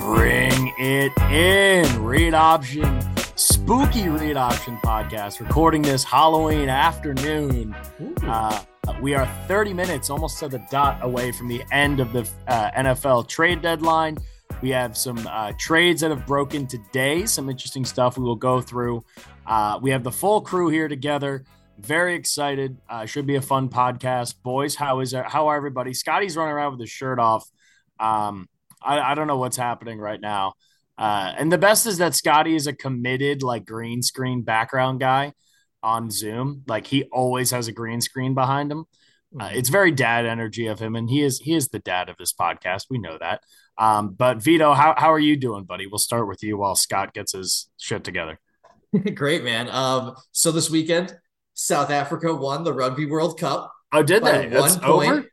Bring it in. Read Option, Spooky Read Option podcast, recording this Halloween afternoon. We are 30 minutes, almost to the dot, away from the end of the NFL trade deadline. We have some trades that have broken today, some interesting stuff we will go through. We have the full crew here together. Very excited. Should be a fun podcast. Boys, how are everybody? Scotty's running around with his shirt off. I don't know what's happening right now. And the best is that Scotty is a committed, like, green screen background guy on Zoom. Like, he always has a green screen behind him. It's very dad energy of him, and he is the dad of this podcast. We know that. But Vito, how are you doing, buddy? We'll start with you while Scott gets his shit together. Great, man. So this weekend, South Africa won the Rugby World Cup. Oh, did they? That's over?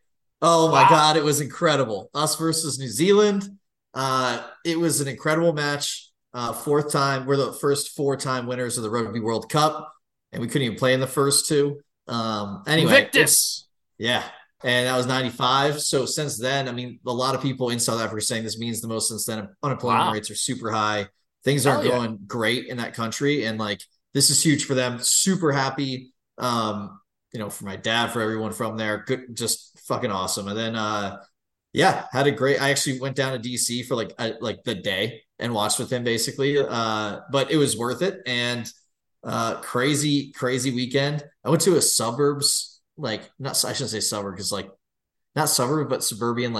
Oh, my God. It was incredible. Us versus New Zealand. It was an incredible match. Fourth time. We're the first four-time winners of the Rugby World Cup, and we couldn't even play in the first two. Anyway. Invictus. Yeah. And that was 95. So since then, I mean, a lot of people in South Africa are saying this means the most since then. Unemployment rates are super high. Things aren't going great in that country. And, like, this is huge for them. Super happy. For my dad, for everyone from there, good, just fucking awesome. And then, had a great, I actually went down to DC for like the day and watched with him basically. But it was worth it. And, crazy, crazy weekend. I went to a suburbs, I shouldn't say suburb, 'cause not suburb, but suburban,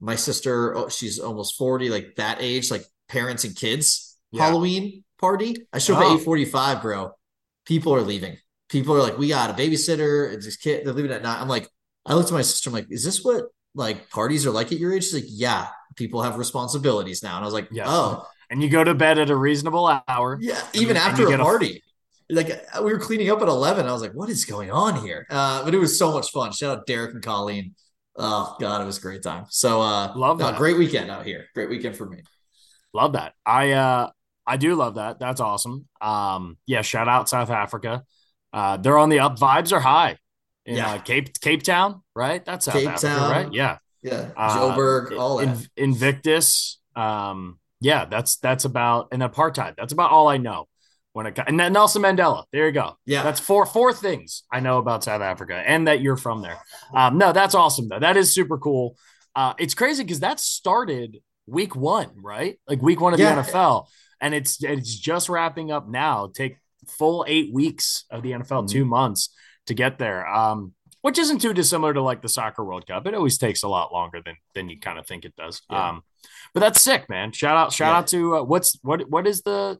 my sister, she's almost 40, that age, parents and kids Halloween party. I showed up at 8:45, bro. People are leaving. People are we got a babysitter. It's this kid. They're leaving at 9. I looked at my sister. I'm is this what parties are like at your age? She's yeah, people have responsibilities now. And I was oh. And you go to bed at a reasonable hour. Yeah, even after a party. We were cleaning up at 11. I was what is going on here? But it was so much fun. Shout out Derek and Colleen. Oh, God, it was a great time. So love that. Great weekend out here. Great weekend for me. Love that. I do love that. That's awesome. Shout out South Africa. They're on the up. Vibes are high in Cape Town, right? That's South Africa, right? Yeah. Yeah. Joburg, all that. Invictus. That's about an apartheid. That's about all I know. And then Nelson Mandela. There you go. Yeah. That's four things I know about South Africa and that you're from there. No, that's awesome though. That is super cool. It's crazy because that started week one, right? Week one of the NFL. And it's just wrapping up now. Take full 8 weeks of the NFL, 2 months to get there, which isn't too dissimilar to the soccer World Cup. It always takes a lot longer than you kind of think it does. Yeah. But that's sick, man. Shout out to what is the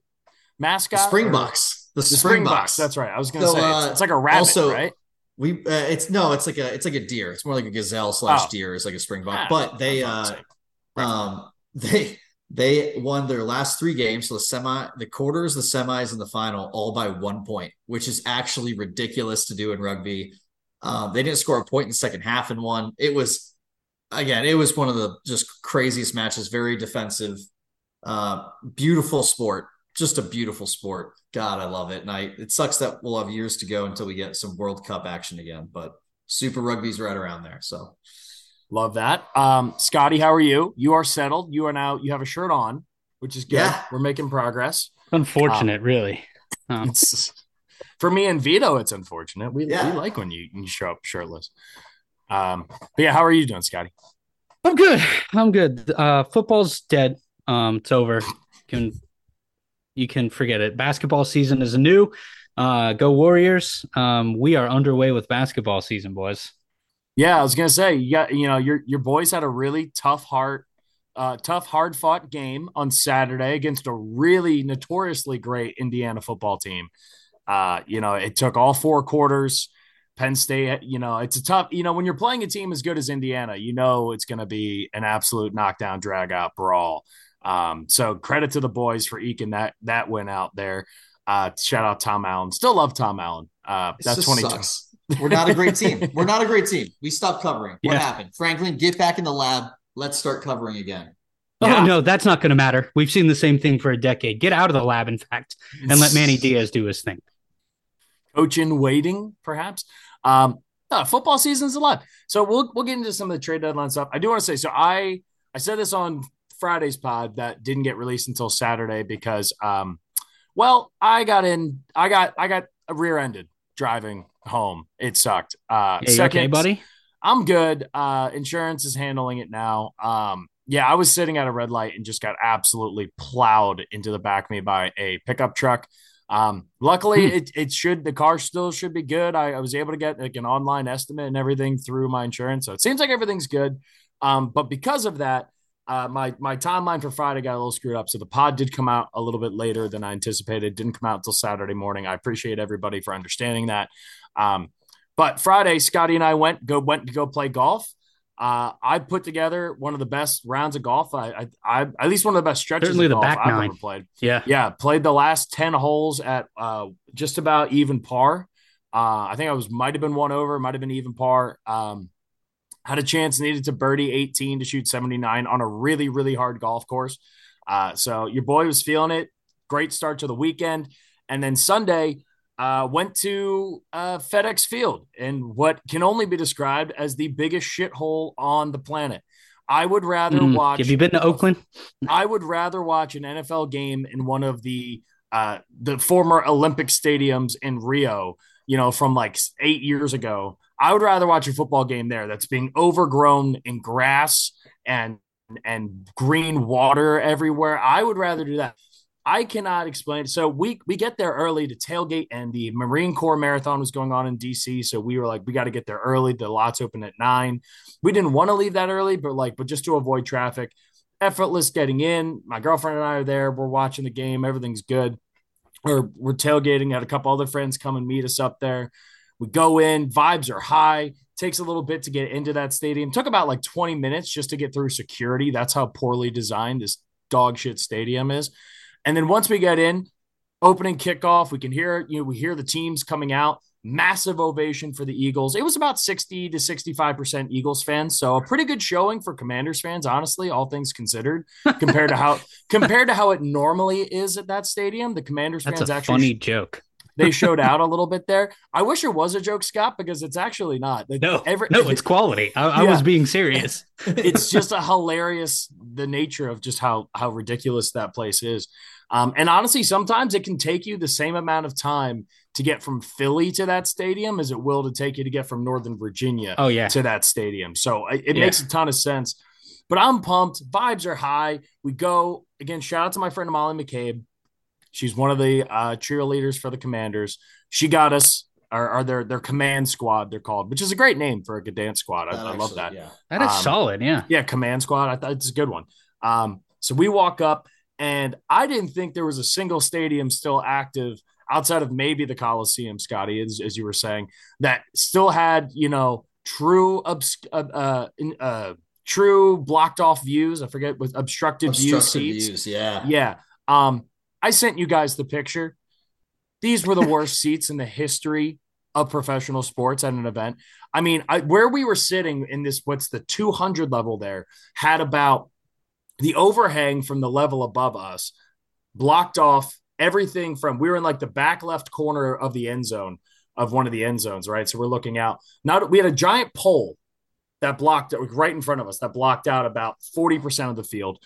mascot? Springboks. The Springboks. That's right. I was going to say it's like a rabbit, also, right? It's like a deer. It's more like a gazelle / deer. It's like a Springbok, but they They won their last three games, so the quarters, the semis, and the final, all by 1 point, which is actually ridiculous to do in rugby. They didn't score a point in the second half and won. It was one of the just craziest matches, very defensive, beautiful sport, just a beautiful sport. God, I love it. And it sucks that we'll have years to go until we get some World Cup action again, but Super Rugby's right around there, so... Love that. Scotty, how are you? You are settled. You have a shirt on, which is good. Yeah. We're making progress. Unfortunate, really. For me and Vito, it's unfortunate. We like when you show up shirtless. How are you doing, Scotty? I'm good. Football's dead. It's over. You can forget it. Basketball season is new. Go Warriors. We are underway with basketball season, boys. Yeah, I was gonna say, your boys had a really tough, hard-fought game on Saturday against a really notoriously great Indiana football team. It took all four quarters. Penn State, it's a tough. When you're playing a team as good as Indiana, it's gonna be an absolute knockdown, drag-out brawl. So credit to the boys for eking that win out there. Shout out Tom Allen. Still love Tom Allen. That's 2020. We're not a great team. We stopped covering. What happened? Franklin, get back in the lab. Let's start covering again. Yeah. Oh, no, that's not going to matter. We've seen the same thing for a decade. Get out of the lab, in fact, and let Manny Diaz do his thing. Coach in waiting, perhaps. No, football season's a lot. So we'll get into some of the trade deadline stuff. I do want to say, so I said this on Friday's pod that didn't get released until Saturday because, well, I got rear-ended driving home. It sucked. Yeah, second, okay, buddy? I'm good. Insurance is handling it now. Yeah, I was sitting at a red light and just got absolutely plowed into the back of me by a pickup truck. Luckily, the car still should be good. I was able to get like an online estimate and everything through my insurance, so it seems like everything's good. But because of that, my timeline for Friday got a little screwed up, so the pod did come out a little bit later than I anticipated. Didn't come out until Saturday morning. I appreciate everybody for understanding that. But Friday, Scotty and I went to go play golf. I put together one of the best rounds of golf. I at least one of the best stretches of golf I've ever played. Yeah. Played the last 10 holes at just about even par. I think might have been one over, might have been even par. Had a chance, needed to birdie 18 to shoot 79 on a really, really hard golf course. So your boy was feeling it. Great start to the weekend, and then Sunday. Went to FedEx Field in what can only be described as the biggest shithole on the planet. I would rather watch. Have you been to Oakland? I would rather watch an NFL game in one of the former Olympic stadiums in Rio, from like 8 years ago. I would rather watch a football game there that's being overgrown in grass and green water everywhere. I would rather do that. I cannot explain. So we get there early to tailgate, and the Marine Corps Marathon was going on in DC. So we were like, we got to get there early. The lots open at 9. We didn't want to leave that early, but just to avoid traffic, effortless getting in. My girlfriend and I are there. We're watching the game. Everything's good. We're tailgating. Had a couple other friends come and meet us up there. We go in. Vibes are high. Takes a little bit to get into that stadium. Took about like 20 minutes just to get through security. That's how poorly designed this dog shit stadium is. And then once we get in, opening kickoff, we can hear, we hear the teams coming out, massive ovation for the Eagles. It was about 60 to 65% Eagles fans. So a pretty good showing for Commanders fans, honestly, all things considered, compared to how it normally is at that stadium. The Commanders fans actually funny joke. They showed out a little bit there. I wish it was a joke, Scott, because it's actually not. It's quality. I was being serious. It's just a hilarious, the nature of just how ridiculous that place is. And honestly, sometimes it can take you the same amount of time to get from Philly to that stadium as it will to take you to get from Northern Virginia to that stadium. So it makes a ton of sense. But I'm pumped. Vibes are high. We go. Again, shout out to my friend Molly McCabe. She's one of the cheerleaders for the Commanders. She got us, or their command squad, they're called, which is a great name for a dance squad. I love that. Yeah. That is solid, yeah. Yeah, command squad. I thought it's a good one. So we walk up, and I didn't think there was a single stadium still active outside of maybe the Coliseum, Scotty, as you were saying, that still had, true blocked-off views. I forget, with obstructed views. Yeah. Yeah. I sent you guys the picture. These were the worst seats in the history of professional sports at an event. I mean, where we were sitting in this, what's the 200 level there, had about the overhang from the level above us blocked off everything from, we were in like the back left corner of the end zone of one of the end zones, right? So we're looking out. Now we had a giant pole that blocked right in front of us that blocked out about 40% of the field.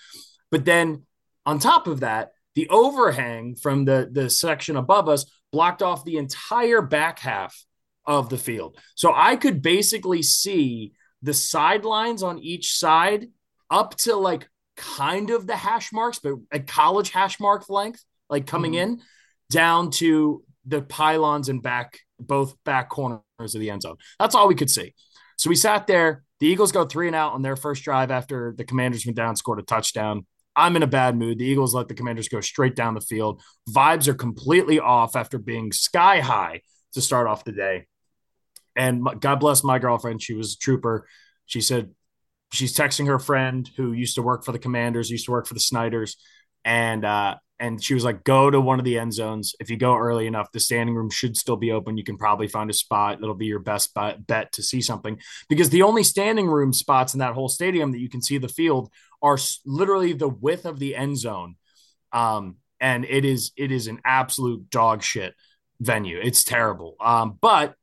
But then on top of that, the overhang from the section above us blocked off the entire back half of the field. So I could basically see the sidelines on each side up to like kind of the hash marks, but a college hash mark length, like coming in down to the pylons and both back corners of the end zone. That's all we could see. So we sat there. The Eagles go 3 and out on their first drive after the Commanders went down, scored a touchdown. I'm in a bad mood. The Eagles let the Commanders go straight down the field. Vibes are completely off after being sky high to start off the day. And God bless my girlfriend. She was a trooper. She said she's texting her friend who used to work for the Commanders, used to work for the Snyders. And And she was like, go to one of the end zones. If you go early enough, the standing room should still be open. You can probably find a spot. That'll be your best bet to see something, because the only standing room spots in that whole stadium that you can see the field are literally the width of the end zone. And it is an absolute dog shit venue. It's terrible. But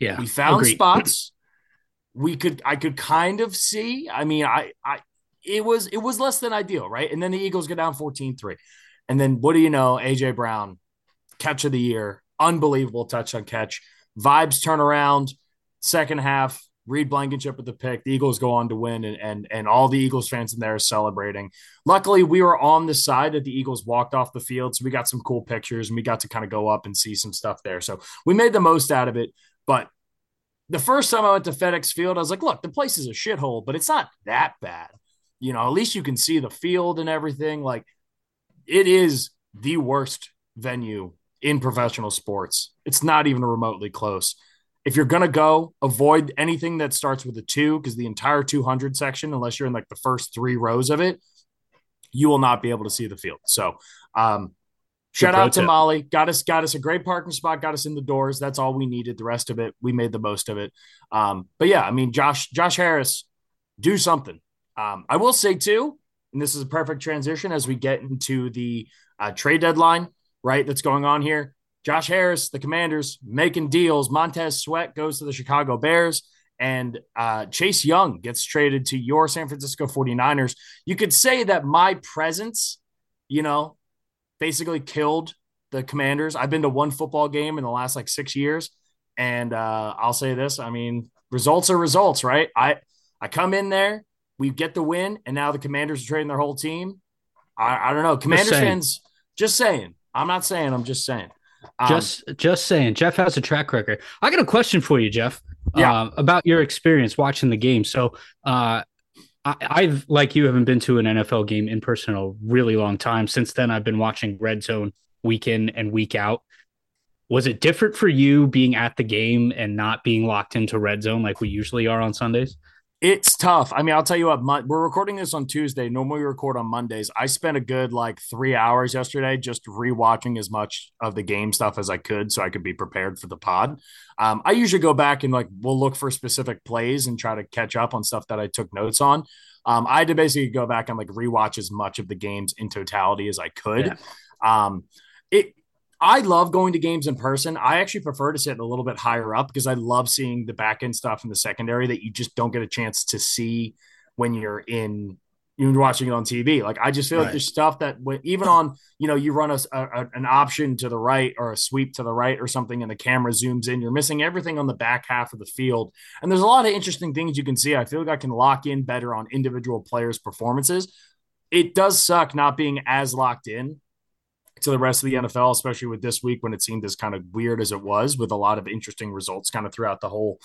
yeah, we found spots. I could kind of see, it was less than ideal. Right. And then the Eagles go down 14-3. And then what do you know? AJ Brown, catch of the year, unbelievable touch on catch, vibes turn around, second half, Reed Blankenship with the pick. The Eagles go on to win, and all the Eagles fans in there are celebrating. Luckily, we were on the side that the Eagles walked off the field, so we got some cool pictures, and we got to kind of go up and see some stuff there. So we made the most out of it. But the first time I went to FedEx Field, I was like, look, the place is a shithole, but it's not that bad. You know, at least you can see the field and everything. Like, it is the worst venue in professional sports. It's not even remotely close. If you're going to go, avoid anything that starts with a 2, because the entire 200 section, unless you're in like the first 3 rows of it, you will not be able to see the field. So shout out to Molly. Got us a great parking spot, got us in the doors. That's all we needed. The rest of it, we made the most of it. But yeah, I mean, Josh Harris, do something. I will say too, and this is a perfect transition as we get into the trade deadline, right, that's going on here. Josh Harris, the Commanders, making deals. Montez Sweat goes to the Chicago Bears, and Chase Young gets traded to your San Francisco 49ers. You could say that my presence, you know, basically killed the Commanders. I've been to one football game in the last like 6 years, and I'll say this. I mean, results are results, right? I come in there. We get the win, and now the Commanders are trading their whole team. I don't know. Commanders fans, just saying. I'm not saying. I'm just saying. Just saying. Jeff has a track record. I got a question for you, Jeff, about your experience watching the game. So I've, like you, haven't been to an NFL game in person in a really long time. Since then, I've been watching Red Zone week in and week out. Was it different for you being at the game and not being locked into Red Zone like we usually are on Sundays? It's tough. I mean, I'll tell you what, we're recording this on Tuesday. Normally we record on Mondays. I spent a good like 3 hours yesterday just rewatching as much of the game stuff as I could so I could be prepared for the pod. I usually go back and like we'll look for specific plays and try to catch up on stuff that I took notes on. I had to basically go back and like rewatch as much of the games in totality as I could. Yeah. I love going to games in person. I actually prefer to sit a little bit higher up because I love seeing the back end stuff in the secondary that you just don't get a chance to see when you're watching it on TV. Like, I just feel like there's stuff that even on, you know, you run an option to the right or a sweep to the right or something and the camera zooms in, you're missing everything on the back half of the field. And there's a lot of interesting things you can see. I feel like I can lock in better on individual players' performances. It does suck not being as locked in to the rest of the NFL, especially with this week when it seemed as kind of weird as it was, with a lot of interesting results kind of throughout the whole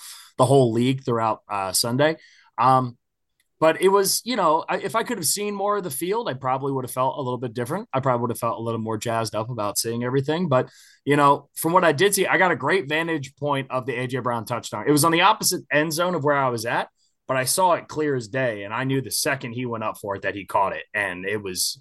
league throughout Sunday. But it was, you know, if I could have seen more of the field, I probably would have felt a little bit different. I probably would have felt a little more jazzed up about seeing everything. But, you know, from what I did see, I got a great vantage point of the AJ Brown touchdown. It was on the opposite end zone of where I was at, but I saw it clear as day. And I knew the second he went up for it that he caught it. And it was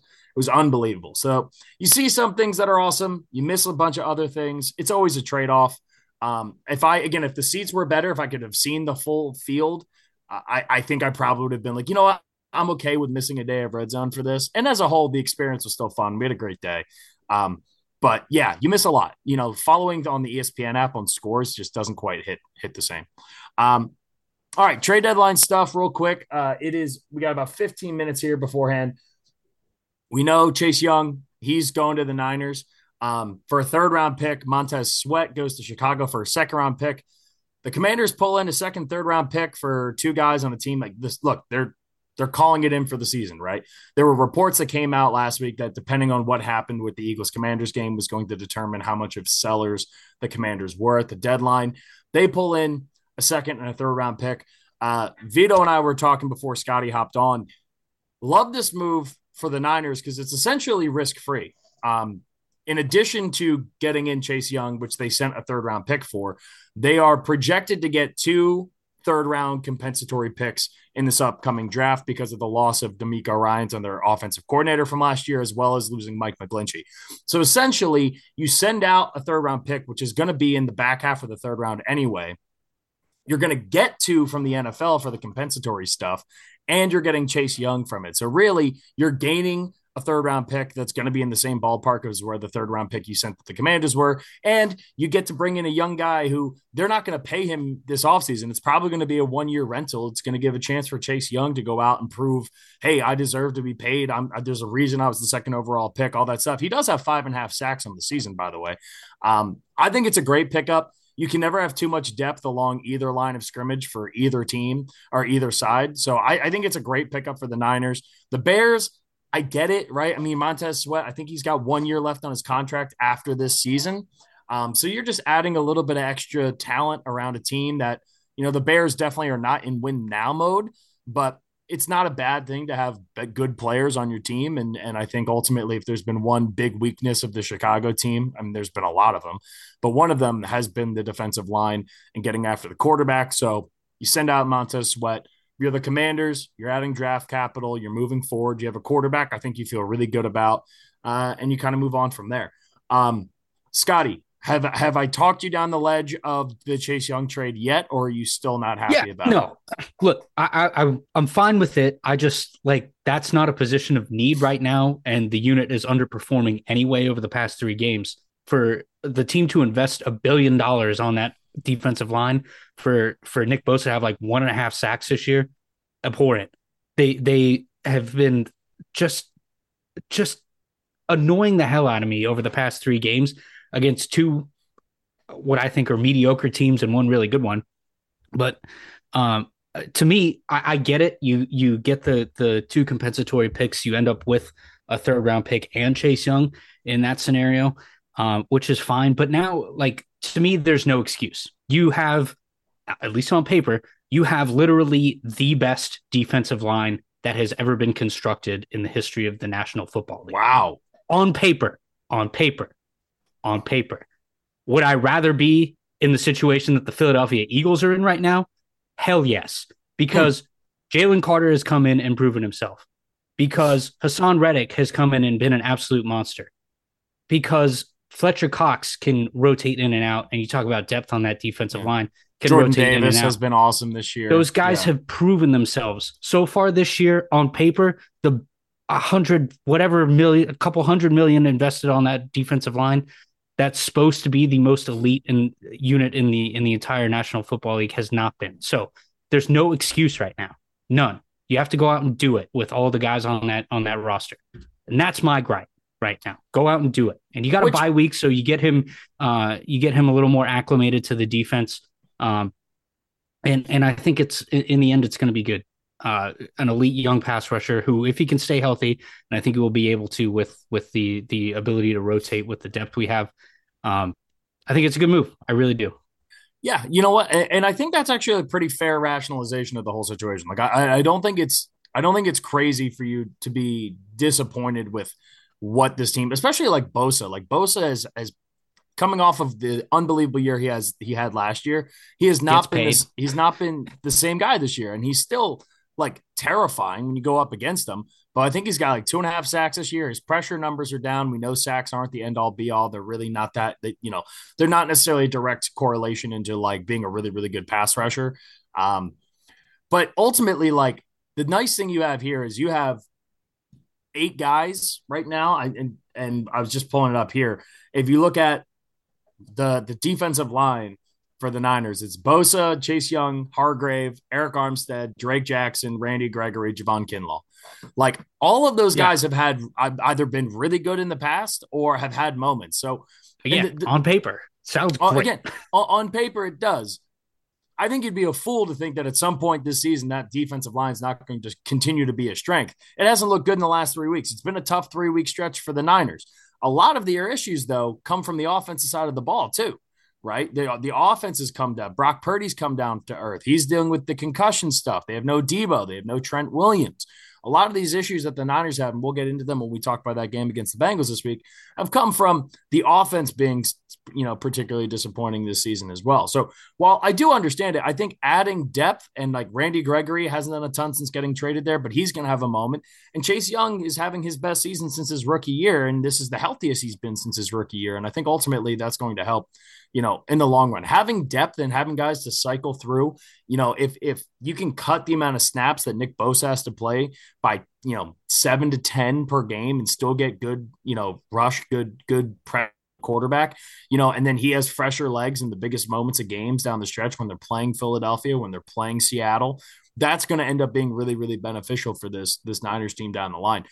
unbelievable. So you see some things that are awesome. You miss a bunch of other things. It's always a trade-off. If the seats were better, if I could have seen the full field, I think I probably would have been like, you know what? I'm okay with missing a day of Red Zone for this. And as a whole, the experience was still fun. We had a great day. But yeah, you miss a lot, you know, following on the ESPN app on scores just doesn't quite hit the same. All right. Trade deadline stuff real quick. We got about 15 minutes here beforehand. We know Chase Young, he's going to the Niners for a third-round pick. Montez Sweat goes to Chicago for a second-round pick. The Commanders pull in a second, third-round pick for two guys on a team like this. Look, they're calling it in for the season, right? There were reports that came out last week that depending on what happened with the Eagles-Commanders game was going to determine how much of sellers the Commanders were at the deadline. They pull in a second and a third-round pick. Vito and I were talking before Scotty hopped on. Love this move for the Niners because it's essentially risk-free. In addition to getting in Chase Young, which they sent a third-round pick for, they are projected to get two third-round compensatory picks in this upcoming draft because of the loss of D'Amico Ryans on their offensive coordinator from last year, as well as losing Mike McGlinchey. So essentially, you send out a third-round pick, which is going to be in the back half of the third round anyway. You're going to get two from the NFL for the compensatory stuff, and you're getting Chase Young from it. So really, you're gaining a third-round pick that's going to be in the same ballpark as where the third-round pick you sent to the Commanders were, and you get to bring in a young guy who they're not going to pay him this offseason. It's probably going to be a one-year rental. It's going to give a chance for Chase Young to go out and prove, hey, I deserve to be paid. There's a reason I was the second overall pick, all that stuff. He does have 5.5 sacks on the season, by the way. I think it's a great pickup. You can never have too much depth along either line of scrimmage for either team or either side. So I think it's a great pickup for the Niners. The Bears, I get it, right? I mean, Montez Sweat, I think he's got 1 year left on his contract after this season. So you're just adding a little bit of extra talent around a team that, you know, the Bears definitely are not in win now mode, but it's not a bad thing to have good players on your team. And I think ultimately, if there's been one big weakness of the Chicago team, I mean, there's been a lot of them, but one of them has been the defensive line and getting after the quarterback. So you send out Montez Sweat. You're the Commanders, you're adding draft capital, you're moving forward, you have a quarterback I think you feel really good about, and you kind of move on from there. Scotty, have I talked you down the ledge of the Chase Young trade yet, or are you still not happy about it? No, look, I'm fine with it. I just, like, that's not a position of need right now, and the unit is underperforming anyway over the past three games. For the team to invest $1 billion on that defensive line, for Nick Bosa to have like 1.5 sacks this year, abhorrent. They have been just annoying the hell out of me over the past three games against two what I think are mediocre teams and one really good one. But to me, I get it. You get the two compensatory picks. You end up with a third round pick and Chase Young in that scenario, which is fine. But now, like, to me, there's no excuse. You have, at least on paper, you have literally the best defensive line that has ever been constructed in the history of the National Football League. Wow. On paper. Would I rather be in the situation that the Philadelphia Eagles are in right now? Hell yes. Because Jalen Carter has come in and proven himself. Because Hassan Reddick has come in and been an absolute monster. Because Fletcher Cox can rotate in and out, and you talk about depth on that defensive line. Jordan Davis has been awesome this year. Those guys have proven themselves so far this year. On paper, the $100 million invested on that defensive line, that's supposed to be the most elite unit in the entire National Football League, has not been. So there's no excuse right now, none. You have to go out and do it with all the guys on that roster, and that's my gripe right now. Go out and do it. And you got a bye week, so you get him a little more acclimated to the defense. And I think it's, in the end, it's going to be good. An elite young pass rusher who, if he can stay healthy, and I think he will be able to with the ability to rotate with the depth we have. I think it's a good move. I really do. Yeah. You know what? And I think that's actually a pretty fair rationalization of the whole situation. Like, I don't think it's crazy for you to be disappointed with what this team, especially like Bosa is coming off of the unbelievable year he had last year. He has not been the same guy this year, and he's still like terrifying when you go up against him. But I think he's got like 2.5 sacks this year. His pressure numbers are down. We know sacks aren't the end all be all. They're really not that. They're not necessarily a direct correlation into like being a really, really good pass rusher. But ultimately, like, the nice thing you have here is you have 8 guys right now. And I was just pulling it up here. If you look at the defensive line for the Niners, it's Bosa, Chase Young, Hargrave, Eric Armstead, Drake Jackson, Randy Gregory, Javon Kinlaw. Like, all of those guys have either been really good in the past or have had moments. So again, on paper, sounds great. Again, on paper, it does. I think you'd be a fool to think that at some point this season that defensive line is not going to continue to be a strength. It hasn't looked good in the last 3 weeks. It's been a tough 3-week stretch for the Niners. A lot of their issues, though, come from the offensive side of the ball too, right? The offense has come down. Brock Purdy's come down to earth. He's dealing with the concussion stuff. They have no Debo. They have no Trent Williams. a lot of these issues that the Niners have, and we'll get into them when we talk about that game against the Bengals this week, have come from the offense being, you know, particularly disappointing this season as well. So while I do understand it, I think adding depth, and like Randy Gregory hasn't done a ton since getting traded there, but he's going to have a moment. And Chase Young is having his best season since his rookie year. And this is the healthiest he's been since his rookie year. And I think ultimately that's going to help, you know, in the long run, having depth and having guys to cycle through. You know, if you can cut the amount of snaps that Nick Bosa has to play by, you know, 7 to 10 per game and still get good, you know, rush, good prep quarterback, you know, and then he has fresher legs in the biggest moments of games down the stretch when they're playing Philadelphia, when they're playing Seattle, that's going to end up being really, really beneficial for this Niners team down the line.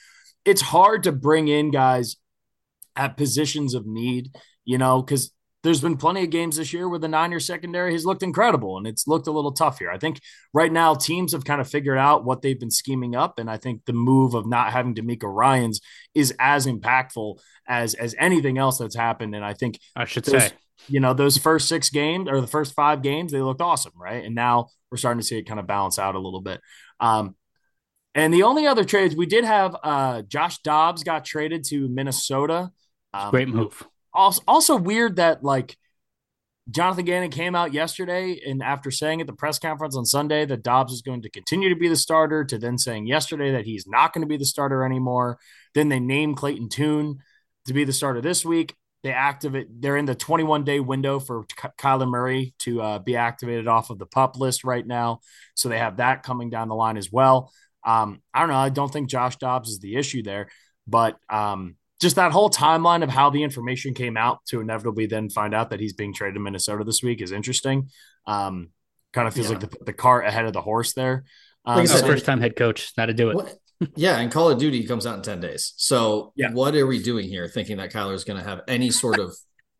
It's hard to bring in guys at positions of need, you know, because there's been plenty of games this year where the Niners secondary has looked incredible, and it's looked a little tough here. I think right now teams have kind of figured out what they've been scheming up, and I think the move of not having D'Amico Ryans is as impactful as anything else that's happened. And I think I should say, you know, those first 6 games or the first 5 games, they looked awesome, right? And now we're starting to see it kind of balance out a little bit. And the only other trades we did have, Josh Dobbs got traded to Minnesota. Great move. Also weird that, like, Jonathan Gannon came out yesterday and after saying at the press conference on Sunday that Dobbs is going to continue to be the starter, to then saying yesterday that he's not going to be the starter anymore. Then they name Clayton Tune to be the starter this week. They activate. They're in the 21-day window for Kyler Murray to be activated off of the PUP list right now. So they have that coming down the line as well. I don't know. I don't think Josh Dobbs is the issue there, but just that whole timeline of how the information came out to inevitably then find out that he's being traded to Minnesota this week is interesting. Kind of feels like the cart ahead of the horse there. Like I said, first-time head coach, not to do it. What, yeah, and Call of Duty comes out in 10 days. So what are we doing here thinking that Kyler is going to have any sort of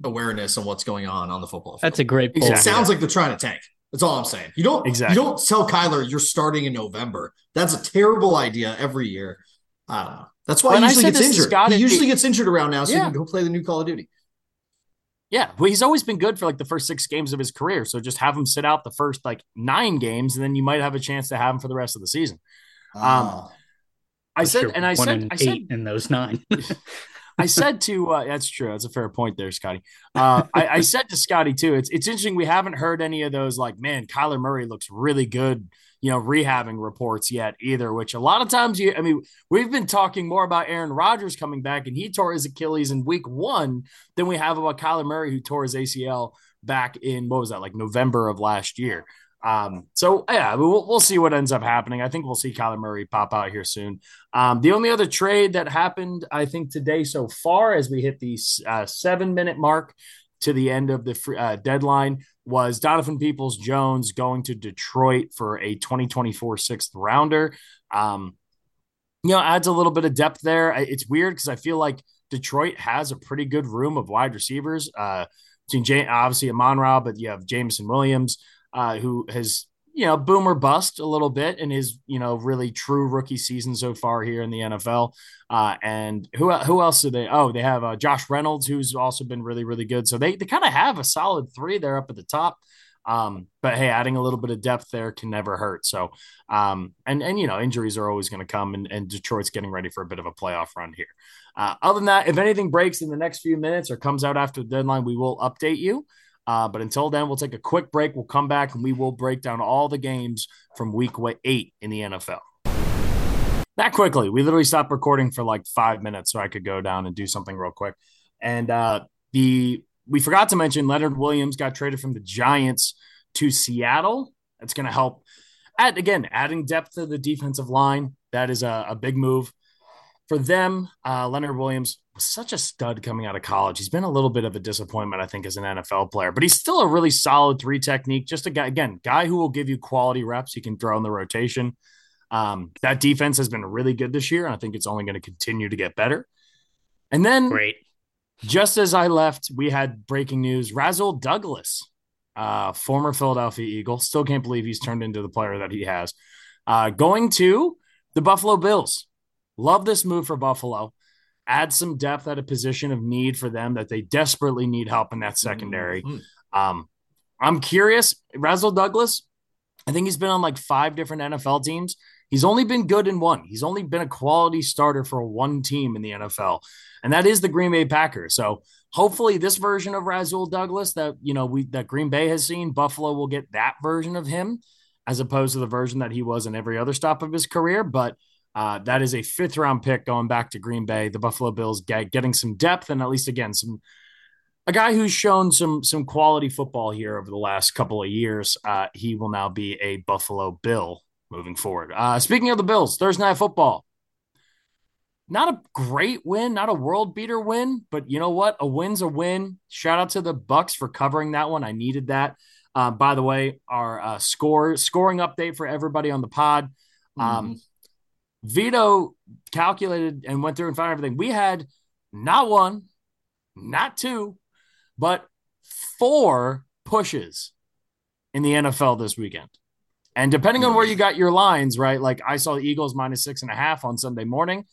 awareness on what's going on the football field? That's a great point. It sounds like they're trying to tank. That's all I'm saying. You don't tell Kyler you're starting in November. That's a terrible idea every year. I don't know. That's why he usually gets injured. He usually gets injured around now, so he can go play the new Call of Duty. Yeah, well, he's always been good for like the first 6 games of his career, so just have him sit out the first like 9 games, and then you might have a chance to have him for the rest of the season. I said in those 9. I said to that's true. That's a fair point there, Scotty. I said to Scotty too. It's interesting. We haven't heard any of those like, man, Kyler Murray looks really good, you know, rehabbing reports yet either. Which a lot of times we've been talking more about Aaron Rodgers coming back and he tore his Achilles in week 1 than we have about Kyler Murray who tore his ACL back in November of last year. We'll see what ends up happening. I think we'll see Kyler Murray pop out here soon. The only other trade that happened, I think, today so far as we hit the 7-minute mark to the end of the deadline was Donovan Peoples-Jones going to Detroit for a 2024 sixth rounder. Adds a little bit of depth there. It's weird because I feel like Detroit has a pretty good room of wide receivers. Obviously Amon-Ra, but you have Jameson Williams, who has, boom or bust a little bit in his, really true rookie season so far here in the NFL. And who else do they? Oh, they have Josh Reynolds, who's also been really, really good. So they kind of have a solid 3 there up at the top. But hey, adding a little bit of depth there can never hurt. So, injuries are always going to come, and Detroit's getting ready for a bit of a playoff run here. Other than that, if anything breaks in the next few minutes or comes out after the deadline, we will update you. But until then, we'll take a quick break. We'll come back and we will break down all the games from week 8 in the NFL. That quickly, we literally stopped recording for like 5 minutes so I could go down and do something real quick. And we forgot to mention Leonard Williams got traded from the Giants to Seattle. That's going to help. Adding depth to the defensive line. That is a big move for them. Leonard Williams was such a stud coming out of college. He's been a little bit of a disappointment, I think, as an NFL player, but he's still a really solid 3 technique. Just a guy who will give you quality reps. He can throw in the rotation. That defense has been really good this year, and I think it's only going to continue to get better. And then, just as I left, we had breaking news. Rasul Douglas, former Philadelphia Eagle, still can't believe he's turned into the player that he has, going to the Buffalo Bills. Love this move for Buffalo. Add some depth at a position of need for them that they desperately need help in that secondary. Mm-hmm. I'm curious. Rasul Douglas, I think he's been on like 5 different NFL teams. He's only been good in one. He's only been a quality starter for one team in the NFL, and that is the Green Bay Packers. So hopefully this version of Rasul Douglas that, you know, that Green Bay has seen, Buffalo will get that version of him as opposed to the version that he was in every other stop of his career. But that is a fifth-round pick going back to Green Bay. The Buffalo Bills getting some depth and at least, again, a guy who's shown some quality football here over the last couple of years. He will now be a Buffalo Bill moving forward. Speaking of the Bills, Thursday Night Football. Not a great win, not a world-beater win, but you know what? A win's a win. Shout out to the Bucks for covering that one. I needed that. By the way, our scoring update for everybody on the pod. Vito calculated and went through and found everything. We had not one, not two, but four pushes in the NFL this weekend. And depending on where you got your lines, right? Like I saw the Eagles -6.5 on Sunday morning.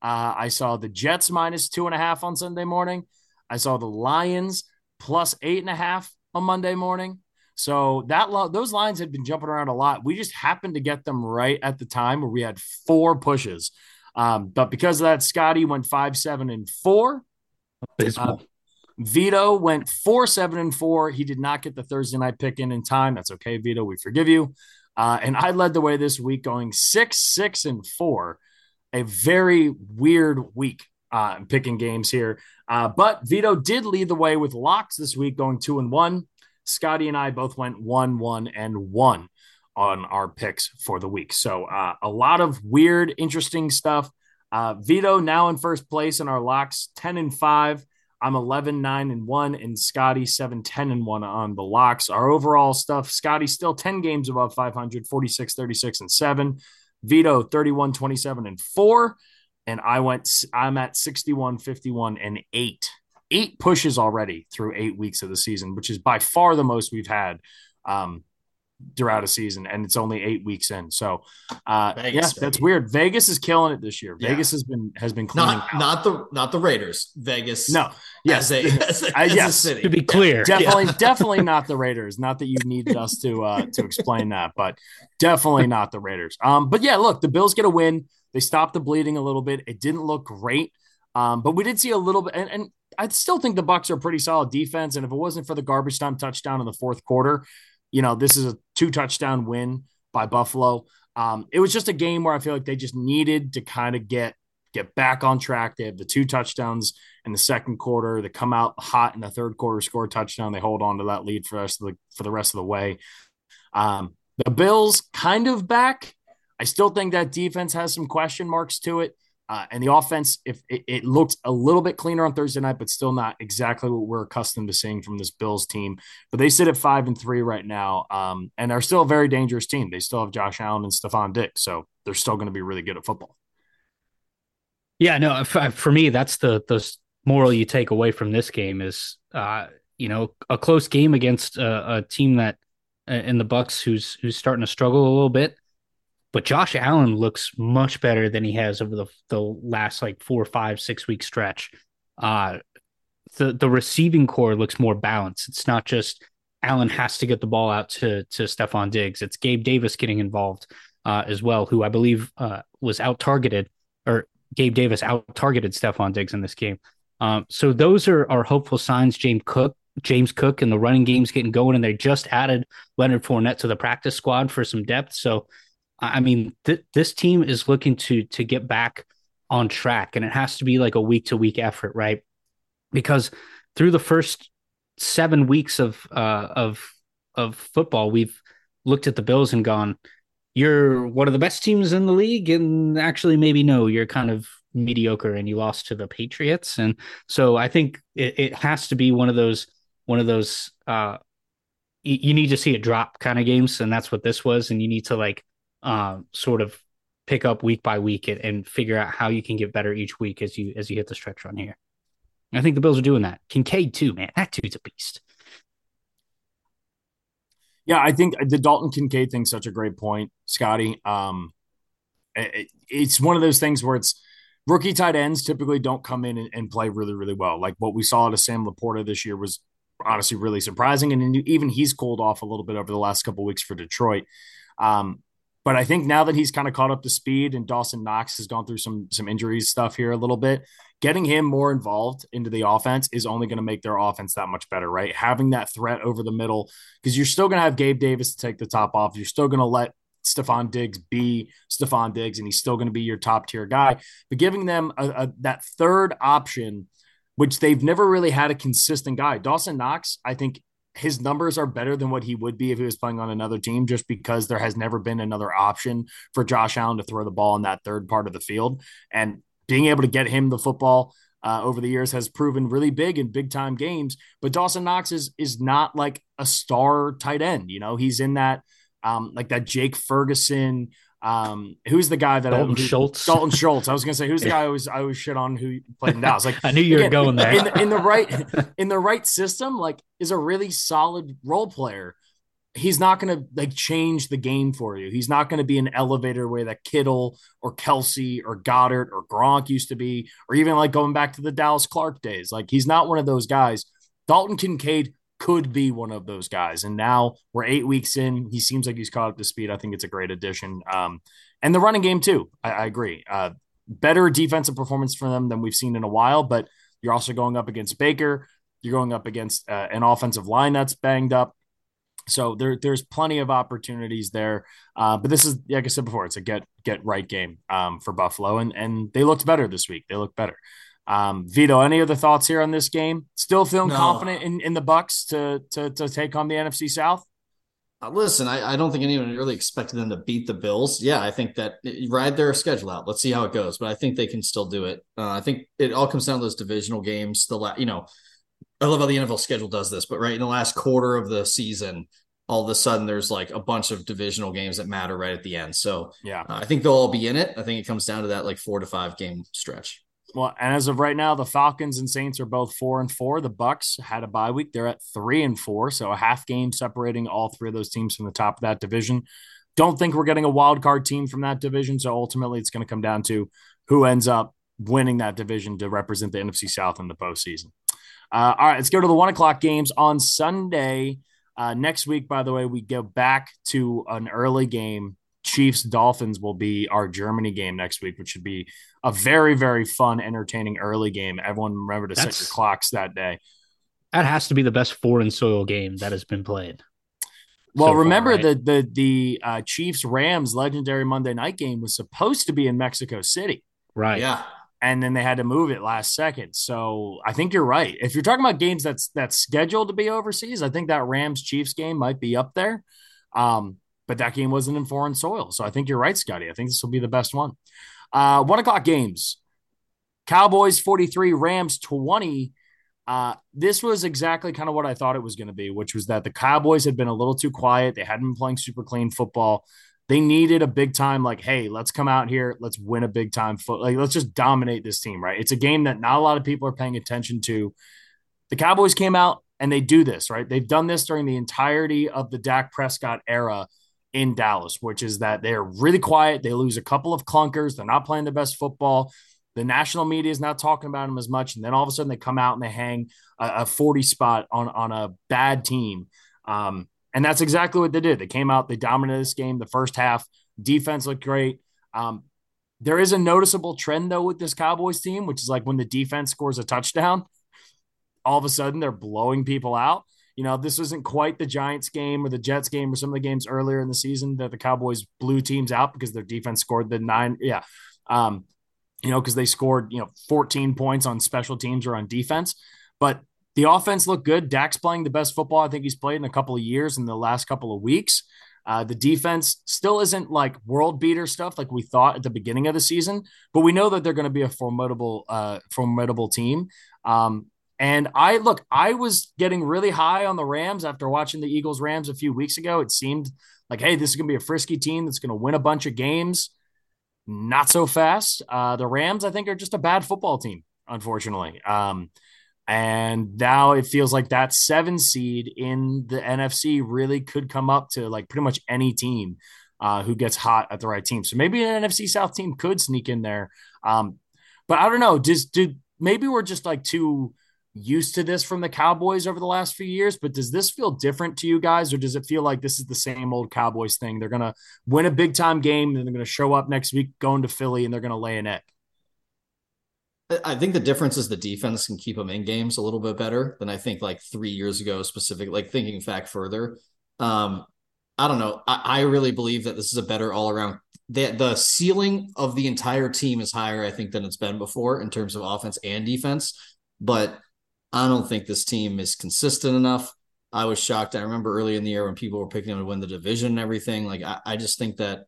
I saw the Jets -2.5 on Sunday morning. I saw the Lions +8.5 on Monday morning. So those lines had been jumping around a lot. We just happened to get them right at the time where we had four pushes. But because of that, Scotty went 5-7-4. Vito went 4-7-4. He did not get the Thursday night pick in time. That's okay, Vito. We forgive you. And I led the way this week going 6-6-4. A very weird week picking games here. But Vito did lead the way with locks this week going 2-1. Scotty and I both went 1-1-1 on our picks for the week. So a lot of weird, interesting stuff. Vito now in first place in our locks, 10-5. I'm 11-9-1, and Scotty 7-10-1 on the locks. Our overall stuff, Scotty still 10 games above 500, 46-36-7. Vito 31-27-4, and I'm at 61-51-8. 8 pushes already through 8 weeks of the season, which is by far the most we've had throughout a season, and it's only 8 weeks in. So, Vegas, yeah, that's weird. Vegas is killing it this year. Yeah. Vegas has been cleaning out. Not the Raiders. Vegas, no, yes, as a city. To be clear, definitely not the Raiders. Not that you needed us to explain that, but definitely not the Raiders. But yeah, look, the Bills get a win. They stopped the bleeding a little bit. It didn't look great, but we did see a little bit, and I still think the Bucs are a pretty solid defense. And if it wasn't for the garbage time touchdown in the fourth quarter, you know, this is a 2-touchdown win by Buffalo. It was just a game where I feel like they just needed to kind of get back on track. They have the 2 touchdowns in the second quarter. They come out hot in the third quarter, score a touchdown. They hold on to that lead for the rest of the way. The Bills kind of back. I still think that defense has some question marks to it. And the offense, if it looked a little bit cleaner on Thursday night, but still not exactly what we're accustomed to seeing from this Bills team. But they sit at 5-3 right now, and are still a very dangerous team. They still have Josh Allen and Stephon Diggs, so they're still going to be really good at football. Yeah, no, for me, that's the moral you take away from this game is, a close game against a team that in the Bucs who's starting to struggle a little bit. But Josh Allen looks much better than he has over the last 4, 5, 6 week stretch. The receiving core looks more balanced. It's not just Allen has to get the ball out to Stephon Diggs. It's Gabe Davis getting involved as well, who I believe was out-targeted, or Gabe Davis out-targeted Stephon Diggs in this game. So those are hopeful signs. James Cook and the running game's getting going, and they just added Leonard Fournette to the practice squad for some depth. So I mean, this team is looking to get back on track, and it has to be like a week-to-week effort, right? Because through the first 7 weeks of football, we've looked at the Bills and gone, "You're one of the best teams in the league," and actually, maybe no, you're kind of mediocre, and you lost to the Patriots. And so, I think it has to be one of those you need to see it drop kind of games, and that's what this was. And you need to sort of pick up week by week and figure out how you can get better each week as you hit the stretch run here. And I think the Bills are doing that. Kincaid too, man. That dude's a beast. Yeah, I think the Dalton Kincaid thing's such a great point, Scotty. It's one of those things where it's rookie tight ends typically don't come in and play really, really well. Like what we saw out of Sam Laporta this year was honestly really surprising, and even he's cooled off a little bit over the last couple of weeks for Detroit. But I think now that he's kind of caught up to speed and Dawson Knox has gone through some injuries stuff here a little bit, getting him more involved into the offense is only going to make their offense that much better, right? Having that threat over the middle, because you're still going to have Gabe Davis to take the top off. You're still going to let Stephon Diggs be Stephon Diggs, and he's still going to be your top-tier guy. But giving them that third option, which they've never really had a consistent guy. Dawson Knox, I think, his numbers are better than what he would be if he was playing on another team, just because there has never been another option for Josh Allen to throw the ball in that third part of the field. And being able to get him the football over the years has proven really big in big time games. But Dawson Knox is not like a star tight end. You know, he's in that like that Jake Ferguson. Who's the guy that Schultz? Dalton Schultz. I was gonna say, who's the guy I always shit on who played in Dallas? Like I knew you were going there. in the right system, like is a really solid role player. He's not gonna like change the game for you. He's not gonna be an elevator way that Kittle or Kelce or Goddard or Gronk used to be, or even like going back to the Dallas Clark days. Like he's not one of those guys. Dalton Kincaid could be one of those guys. And now we're 8 weeks in. He seems like he's caught up to speed. I think it's a great addition. And the running game too. I agree. Better defensive performance for them than we've seen in a while, but you're also going up against Baker. You're going up against an offensive line that's banged up. So there's plenty of opportunities there. But this is, like I said before, it's a get right game for Buffalo. And they looked better this week. They looked better. Vito, any other thoughts here on this game? Still feeling confident in the Bucs to take on the NFC South? Listen, I don't think anyone really expected them to beat the Bills. Yeah, I think that ride their schedule out. Let's see how it goes, but I think they can still do it. I think it all comes down to those divisional games. I love how the NFL schedule does this, but right in the last quarter of the season, all of a sudden there's like a bunch of divisional games that matter right at the end. So yeah, I think they'll all be in it. I think it comes down to that like 4 to 5 game stretch. Well, and as of right now, the Falcons and Saints are both 4-4. The Bucs had a bye week. They're at 3-4. So a half game separating all three of those teams from the top of that division. Don't think we're getting a wild card team from that division. So ultimately it's going to come down to who ends up winning that division to represent the NFC South in the postseason. All right, let's go to the 1:00 games on Sunday. Next week, by the way, we go back to an early game. Chiefs Dolphins will be our Germany game next week, which should be a very, very fun, entertaining early game. Everyone remember to set your clocks that day. That has to be the best foreign soil game that has been played. Well, remember the Chiefs Rams legendary Monday night game was supposed to be in Mexico City. Right. Yeah. And then they had to move it last second. So I think you're right. If you're talking about games that's scheduled to be overseas, I think that Rams Chiefs game might be up there. But that game wasn't in foreign soil. So I think you're right, Scotty. I think this will be the best one. 1:00 games. Cowboys 43, Rams 20. This was exactly kind of what I thought it was going to be, which was that the Cowboys had been a little too quiet. They hadn't been playing super clean football. They needed a big time, like, hey, let's come out here. Let's win a big time. Let's just dominate this team, right? It's a game that not a lot of people are paying attention to. The Cowboys came out and they do this, right? They've done this during the entirety of the Dak Prescott era in Dallas, which is that they're really quiet. They lose a couple of clunkers. They're not playing the best football. The national media is not talking about them as much. And then all of a sudden they come out and they hang a 40 spot on a bad team. And that's exactly what they did. They came out, they dominated this game. The first half defense looked great. There is a noticeable trend though with this Cowboys team, which is like when the defense scores a touchdown, all of a sudden they're blowing people out. You know, this isn't quite the Giants game or the Jets game or some of the games earlier in the season that the Cowboys blew teams out because their defense scored the 9. Yeah. Because they scored, 14 points on special teams or on defense. But the offense looked good. Dak's playing the best football I think he's played in a couple of years in the last couple of weeks. The defense still isn't like world beater stuff like we thought at the beginning of the season, but we know that they're going to be a formidable team. And I was getting really high on the Rams after watching the Eagles-Rams a few weeks ago. It seemed like, hey, this is going to be a frisky team that's going to win a bunch of games. Not so fast. The Rams, I think, are just a bad football team, unfortunately. And now it feels like that 7 seed in the NFC really could come up to like pretty much any team who gets hot at the right team. So maybe an NFC South team could sneak in there. But I don't know. Maybe we're just like too – used to this from the Cowboys over the last few years, but does this feel different to you guys, or does it feel like this is the same old Cowboys thing? They're going to win a big time game, and they're going to show up next week going to Philly, and they're going to lay an egg. I think the difference is the defense can keep them in games a little bit better than I think like 3 years ago, specifically, like thinking back further. I don't know. I really believe that this is a better all around. The ceiling of the entire team is higher, I think, than it's been before in terms of offense and defense. But I don't think this team is consistent enough. I was shocked. I remember early in the year when people were picking them to win the division and everything. Like, I just think that